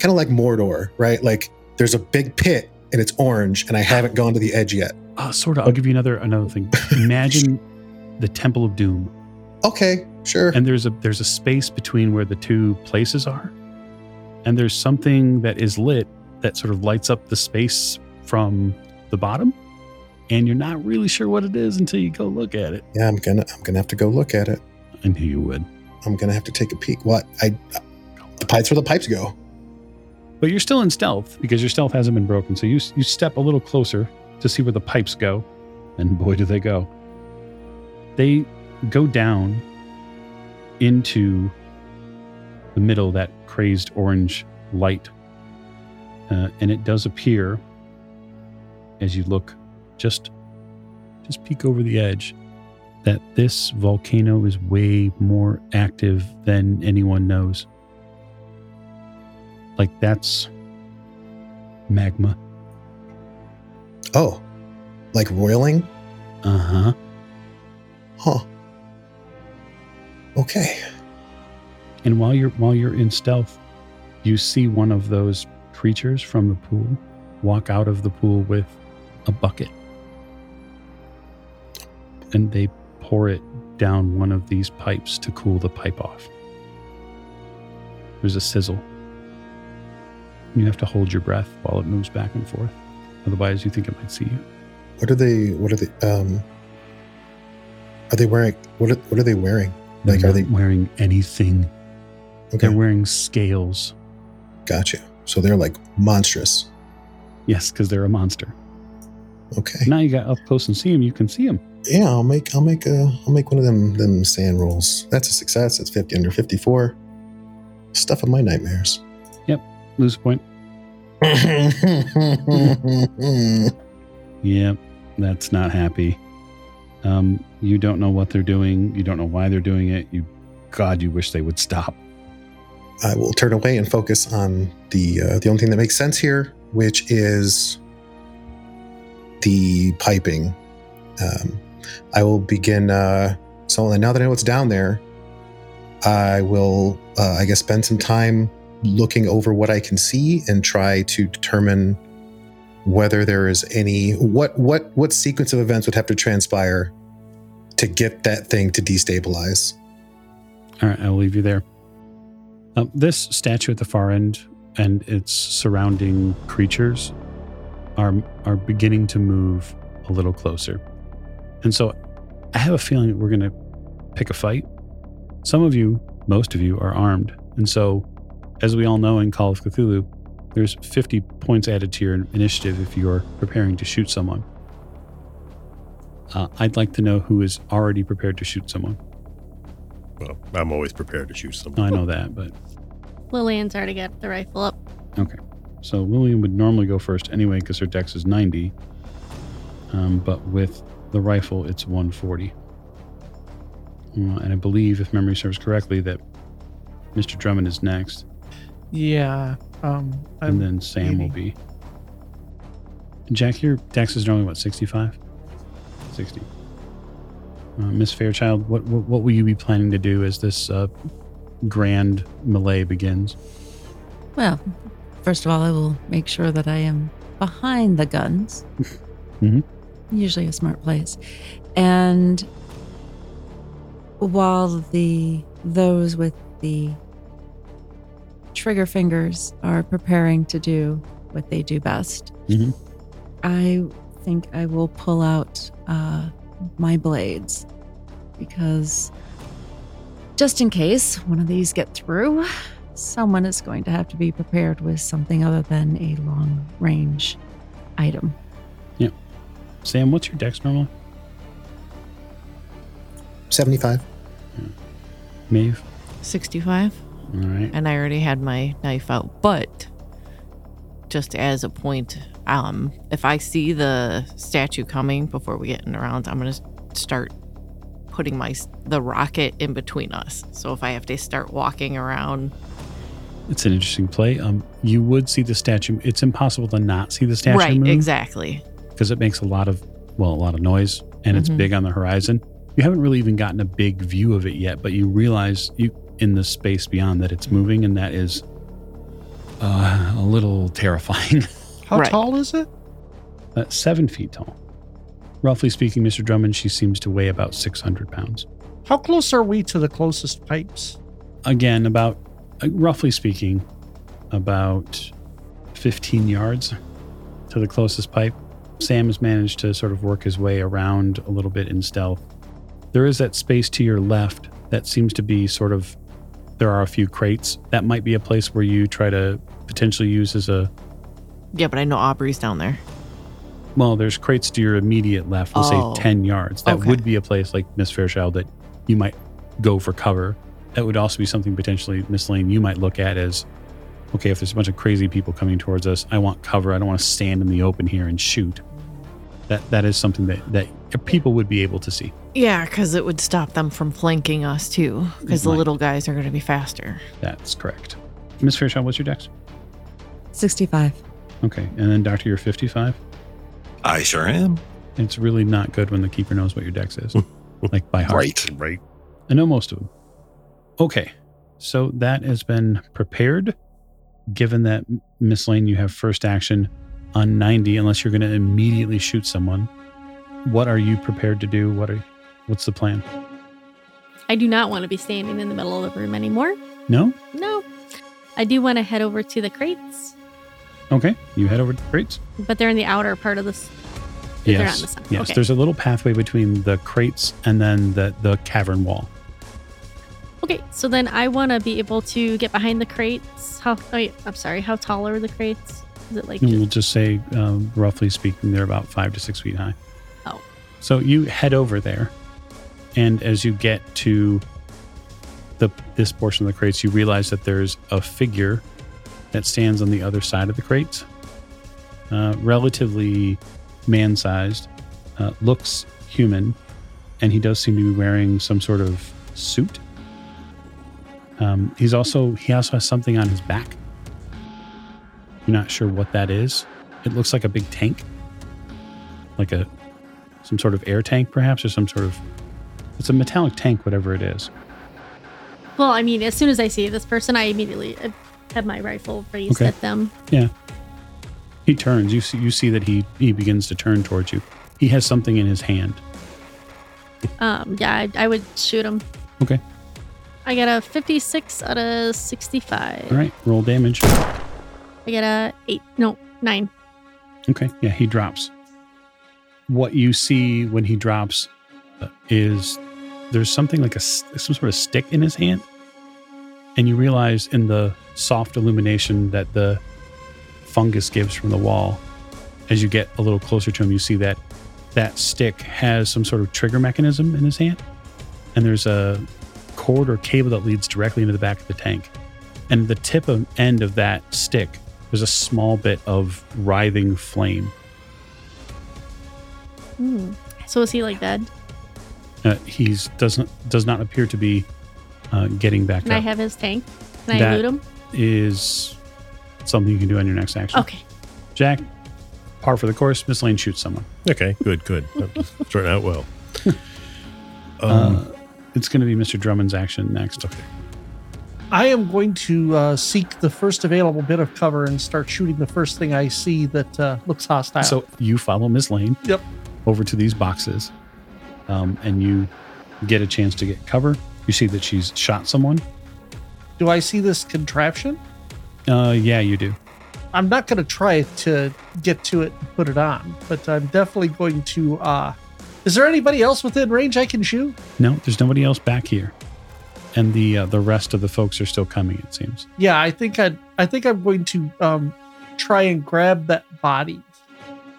of like Mordor, right? Like there's a big pit and it's orange and I haven't gone to the edge yet. Sort of. I'll give you another thing. Imagine the Temple of Doom. Okay, sure. And there's a space between where the two places are. And there's something that is lit that sort of lights up the space from the bottom. And you're not really sure what it is until you go look at it. Yeah, I'm gonna have to go look at it. I knew you would. I'm gonna have to take a peek. What? That's where the pipes go. But you're still in stealth because your stealth hasn't been broken. So you step a little closer to see where the pipes go. And boy, do they go. They go down into the middle of that crazed orange light. And it does appear as you look, just peek over the edge, that this volcano is way more active than anyone knows. Like, that's magma. Oh, like roiling? Uh-huh. Huh. Okay. And while you're in stealth, you see one of those creatures from the pool walk out of the pool with a bucket. And they pour it down one of these pipes to cool the pipe off. There's a sizzle. You have to hold your breath while it moves back and forth. Otherwise, you think it might see you. What are they? Are they wearing? What are they wearing? Like, are they wearing anything? Okay. They're wearing scales. Gotcha. So they're like monstrous. Yes, because they're a monster. Okay. Now you got up close and see them. You can see them. Yeah, I'll make one of them sand rolls. That's a success. It's 50 under 54. Stuff of my nightmares. Yep. Lose point. Yeah, that's not happy. You don't know what they're doing. You don't know why they're doing it. You wish they would stop. I will turn away and focus on the only thing that makes sense here, which is the piping. I will begin. So now that I know what's down there, I will, I guess, spend some time looking over what I can see and try to determine whether there is any what sequence of events would have to transpire to get that thing to destabilize. All right, I'll leave you there. This statue at the far end and its surrounding creatures are beginning to move a little closer, and so I have a feeling that we're going to pick a fight. Most of you, are armed, and so, as we all know in Call of Cthulhu, there's 50 points added to your initiative if you're preparing to shoot someone. I'd like to know who is already prepared to shoot someone. Well, I'm always prepared to shoot someone. I know that, but... Lillian's already got the rifle up. Okay. So Lillian would normally go first anyway because her dex is 90. But with the rifle, it's 140. And I believe, if memory serves correctly, that Mr. Drummond is next. Yeah. And then Sam will be. Jack, your dex is normally, what, 65? 60. Miss Fairchild, what will you be planning to do as this grand melee begins? Well, first of all, I will make sure that I am behind the guns. Mm-hmm. Usually a smart place. And while those with the trigger fingers are preparing to do what they do best, mm-hmm. I think I will pull out my blades, because just in case one of these get through, someone is going to have to be prepared with something other than a long range item. Yeah. Sam, what's your dex normally? 75. Yeah. Maeve? 65. All right. And I already had my knife out, but just as a point, if I see the statue coming before we get in the rounds, I'm going to start putting the rocket in between us. So if I have to start walking around. It's an interesting play. You would see the statue. It's impossible to not see the statue move. Right, exactly. Because it makes a lot of noise, and it's mm-hmm. big on the horizon. You haven't really even gotten a big view of it yet, but you realize in the space beyond that it's moving, and that is a little terrifying. How tall is it? 7 feet tall. Roughly speaking, Mr. Drummond, she seems to weigh about 600 pounds. How close are we to the closest pipes? Again, about, roughly speaking, about 15 yards to the closest pipe. Sam has managed to sort of work his way around a little bit in stealth. There is that space to your left that seems to be sort of, there are a few crates. That might be a place where you try to potentially use as a... Yeah, but I know Aubrey's down there. Well, there's crates to your immediate left, let's say 10 yards. That would be a place, like Miss Fairchild, that you might go for cover. That would also be something potentially, Miss Lane, you might look at as, okay, if there's a bunch of crazy people coming towards us, I want cover. I don't want to stand in the open here and shoot. That is something that people would be able to see. Yeah, because it would stop them from flanking us, too, because the little guys are going to be faster. That's correct. Miss Fairchild, what's your dex? 65. Okay, and then Doctor, you're 55? I sure am. It's really not good when the keeper knows what your dex is. Like by heart. Right. I know most of them. Okay, so that has been prepared. Given that, Miss Lane, you have first action on 90, unless you're going to immediately shoot someone. What are you prepared to do? What's the plan? I do not want to be standing in the middle of the room anymore. No? No. I do want to head over to the crates. Okay, you head over to the crates. But they're in the outer part of this. Yes, on the side. Yes. Okay. There's a little pathway between the crates and then the cavern wall. Okay, so then I want to be able to get behind the crates. How tall are the crates? Is it like? We'll just say, roughly speaking, they're about 5 to 6 feet high. Oh. So you head over there, and as you get to this portion of the crates, you realize that there's a figure that stands on the other side of the crates, relatively man-sized, looks human, and he does seem to be wearing some sort of suit. He also has something on his back. You're not sure what that is. It looks like a big tank, like some sort of air tank, perhaps, or some sort of. It's a metallic tank, whatever it is. Well, I mean, as soon as I see this person, I immediately. Have my rifle raised at them. Yeah. He turns. You see that he begins to turn towards you. He has something in his hand. I would shoot him. Okay. I got a 56 out of 65. All right. Roll damage. I got a 9. Okay. Yeah, he drops. What you see when he drops is there's something like some sort of stick in his hand. And you realize in the soft illumination that the fungus gives from the wall, as you get a little closer to him, you see that that stick has some sort of trigger mechanism in his hand. And there's a cord or cable that leads directly into the back of the tank. And the tip of end of that stick, there's a small bit of writhing flame. Mm. So is he like dead? He's does not appear to be getting back up. Can I have his tank? Can I loot him? Is something you can do on your next action. Okay. Jack, par for the course. Miss Lane shoots someone. Okay, good. Turned out well. It's going to be Mr. Drummond's action next. Okay. I am going to seek the first available bit of cover and start shooting the first thing I see that looks hostile. So you follow Miss Lane. Yep. Over to these boxes, and you get a chance to get cover. You see that she's shot someone. Do I see this contraption? Yeah, you do. I'm not going to try to get to it and put it on, but I'm definitely going to... is there anybody else within range I can shoot? No, there's nobody else back here. And the rest of the folks are still coming, it seems. Yeah, I think I'm going to try and grab that body.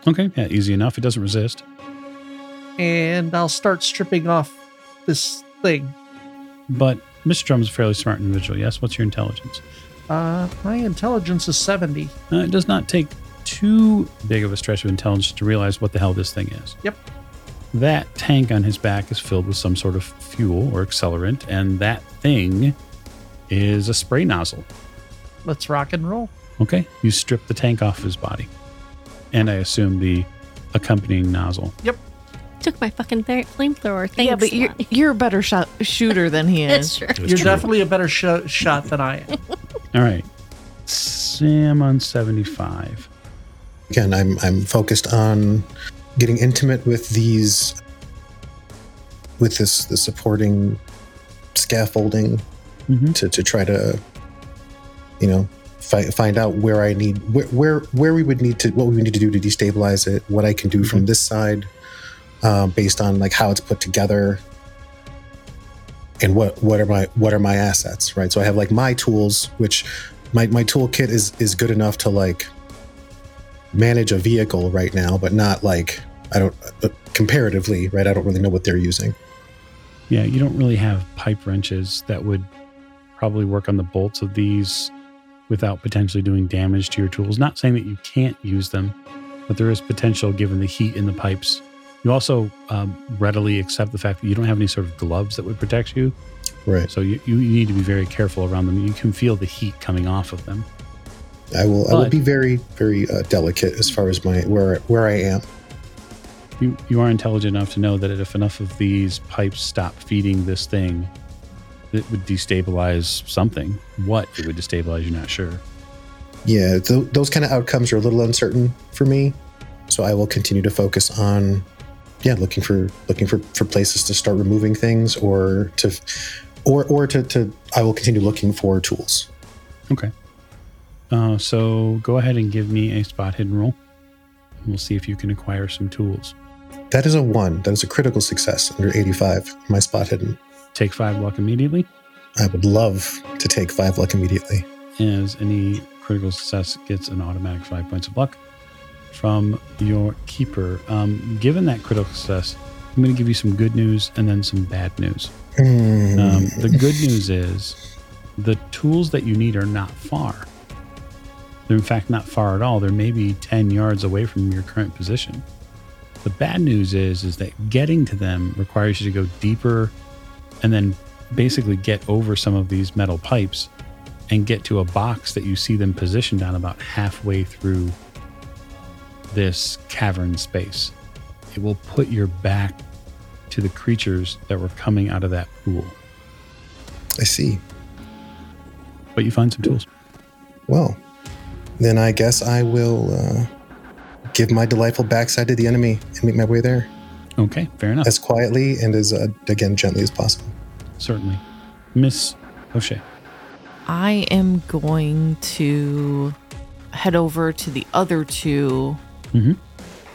Okay, yeah, easy enough. It doesn't resist. And I'll start stripping off this thing. But Mr. Drummond's a fairly smart individual, yes? What's your intelligence? My intelligence is 70. It does not take too big of a stretch of intelligence to realize what the hell this thing is. Yep. That tank on his back is filled with some sort of fuel or accelerant, and that thing is a spray nozzle. Let's rock and roll. Okay, you strip the tank off his body. And I assume the accompanying nozzle. Yep. Took my fucking flamethrower. Thanks. Yeah, but you're a better shooter than he is. That's true. You're definitely a better shot than I am. All right. Sam on 75. Again, I'm focused on getting intimate with these, with the supporting scaffolding, mm-hmm. to try to, find out where I need, where we would need to, what we would need to do to destabilize it, what I can do mm-hmm. from this side, based on like how it's put together, and what are my assets, right? So I have like my tools, which my toolkit is good enough to like manage a vehicle right now, but not like comparatively, right? I don't really know what they're using. Yeah, you don't really have pipe wrenches that would probably work on the bolts of these without potentially doing damage to your tools. Not saying that you can't use them, but there is potential given the heat in the pipes. You also readily accept the fact that you don't have any sort of gloves that would protect you. Right. So you need to be very careful around them. You can feel the heat coming off of them. I will be very, very delicate as far as my where I am. You are intelligent enough to know that if enough of these pipes stop feeding this thing, it would destabilize something. What it would destabilize, you're not sure. Yeah, those kind of outcomes are a little uncertain for me, so I will continue to focus on, looking for places to start removing things, or I will continue looking for tools. Okay. So go ahead and give me a spot hidden roll. And we'll see if you can acquire some tools. That is a 1. That is a critical success under 85. My spot hidden. Take 5 luck immediately. I would love to take 5 luck immediately. As any critical success gets an automatic 5 points of luck from your keeper. Given that critical success, I'm going to give you some good news and then some bad news. The good news is the tools that you need are not far. They're in fact not far at all. They're maybe 10 yards away from your current position. The bad news is that getting to them requires you to go deeper and then basically get over some of these metal pipes and get to a box that you see them positioned on about halfway through this cavern space. It will put your back to the creatures that were coming out of that pool. I see. But you find some tools. Well, then I guess I will give my delightful backside to the enemy and make my way there. Okay, fair enough. As quietly and as, again, gently as possible. Certainly. Miss O'Shea. I am going to head over to the other two mm-hmm.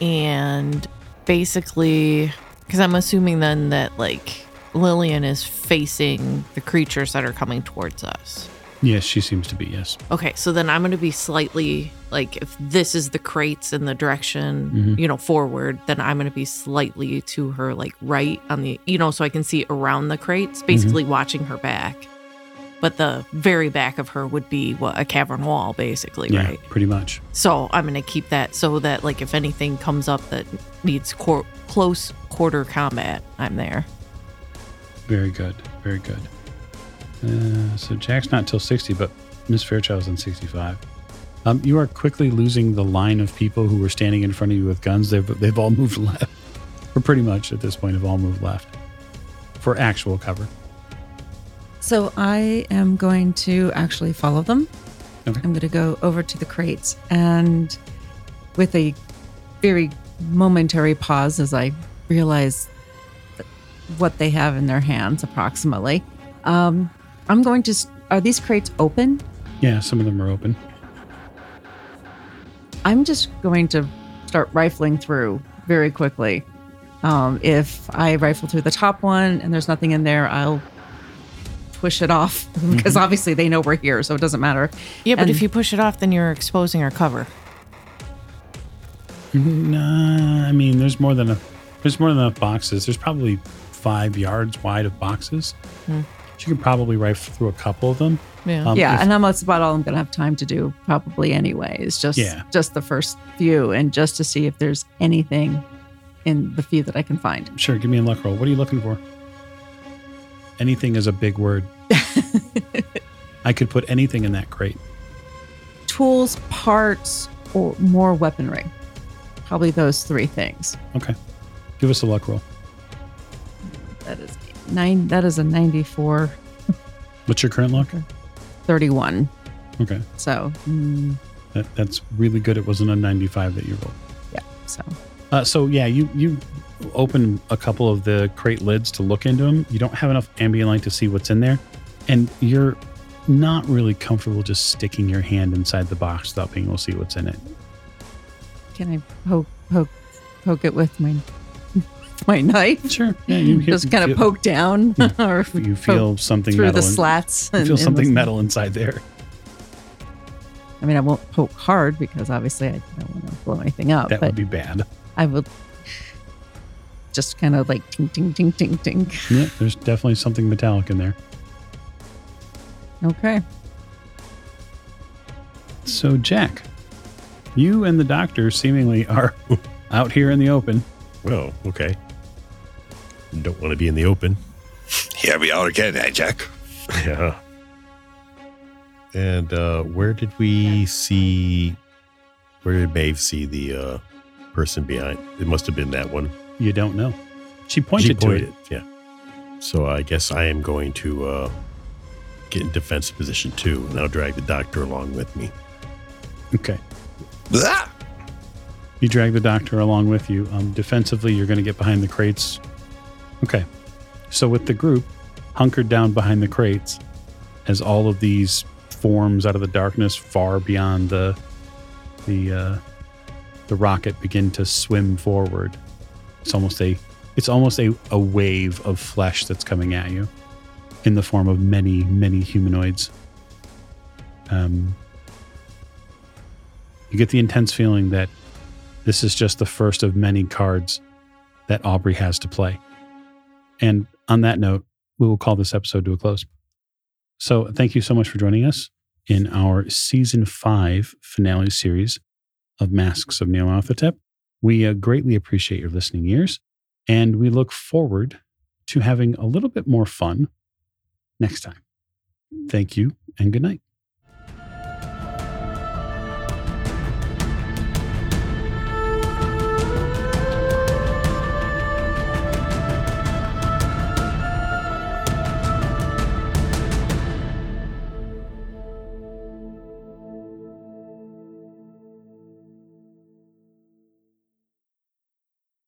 and basically, because I'm assuming then that like Lillian is facing the creatures that are coming towards us. Yes, she seems to be, yes. Okay, so then I'm going to be slightly, like, if this is the crates and the direction, you know, forward, then I'm going to be slightly to her, like, right on the, you know, so I can see around the crates, basically watching her back. But the very back of her would be what, a cavern wall, basically, right? Yeah, pretty much. So I'm going to keep that so that, like, if anything comes up that needs close quarter combat, I'm there. Very good, very good. So Jack's not till 60, but Miss Fairchild's in 65. You are quickly losing the line of people who were standing in front of you with guns. They've all moved left. Or pretty much at this point have all moved left for actual cover. So I am going to actually follow them. Okay. I'm going to go over to the crates, and with a very momentary pause as I realize what they have in their hands approximately. I'm going to... Are these crates open? Yeah, some of them are open. I'm just going to start rifling through very quickly. If I rifle through the top one and there's nothing in there, I'll push it off because obviously they know we're here, so it doesn't matter. Yeah, but if you push it off, then you're exposing our cover. Nah, I mean, there's more than enough boxes. There's probably 5 yards wide of boxes. You can probably rifle through a couple of them. Yeah, and that's about all I'm going to have time to do probably anyway. It's just the first few and just to see if there's anything in the few that I can find. Sure, give me a luck roll. What are you looking for? Anything is a big word. I could put anything in that crate. Tools, parts, or more weaponry. Probably those three things. Okay. Give us a luck roll. That is nine. That is a 94. What's your current luck? 31. Okay. So that's really good. It wasn't a 95 that you rolled. Yeah. So. You open a couple of the crate lids to look into them. You don't have enough ambient light to see what's in there, and you're not really comfortable just sticking your hand inside the box without being able to see what's in it. Can I poke it with my knife? Sure. Yeah, just kind of poke down. Yeah. Or you feel something through metal the slats. You feel something metal inside there. I mean, I won't poke hard because obviously I don't want to blow anything up. That would be bad. I would just kind of like ting, ting, ting, ting, ting. Yeah, there's definitely something metallic in there. Okay. So, Jack, you and the doctor seemingly are out here in the open. Well, okay. Don't want to be in the open. Here we are again, eh, Jack? Yeah. And where did we see... Where did Maeve see the person behind? It must have been that one. You don't know. She pointed to it. Yeah. So I guess I am going to get in defensive position too, and I'll drag the doctor along with me. Okay. Blah! You drag the doctor along with you. Defensively, you're going to get behind the crates. Okay. So with the group hunkered down behind the crates, as all of these forms out of the darkness far beyond the rocket begin to swim forward, it's almost a wave of flesh that's coming at you in the form of many, many humanoids. You get the intense feeling that this is just the first of many cards that Aubrey has to play. And on that note, we will call this episode to a close. So thank you so much for joining us in our Season 5 finale series of Masks of Nyarlathotep. We greatly appreciate your listening ears, and we look forward to having a little bit more fun next time. Thank you, and good night.